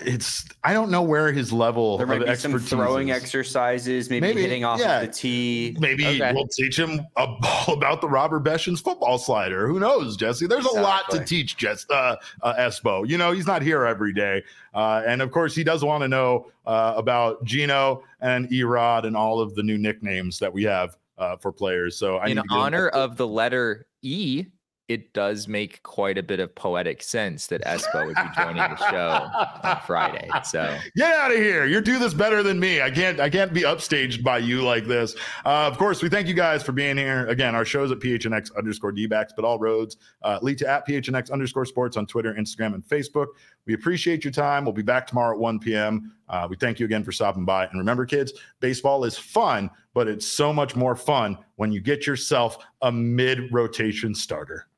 don't know where his level there might of be expertise some throwing is. Exercises, maybe hitting off of the tee. Maybe we'll teach him about the Robert Beshens football slider. Who knows, Jesse? There's a lot to teach Espo. You know, he's not here every day. And of course, he does want to know about Gino and E-Rod and all of the new nicknames that we have for players. So in honor of the letter E, it does make quite a bit of poetic sense that Espo would be joining the show on Friday. So get out of here. You do this better than me. I can't be upstaged by you like this. Of course, we thank you guys for being here. Again, our show's at PHNX_DBacks, but all roads lead to at PHNX_sports on Twitter, Instagram, and Facebook. We appreciate your time. We'll be back tomorrow at 1 p.m. We thank you again for stopping by. And remember, kids, baseball is fun, but it's so much more fun when you get yourself a mid-rotation starter.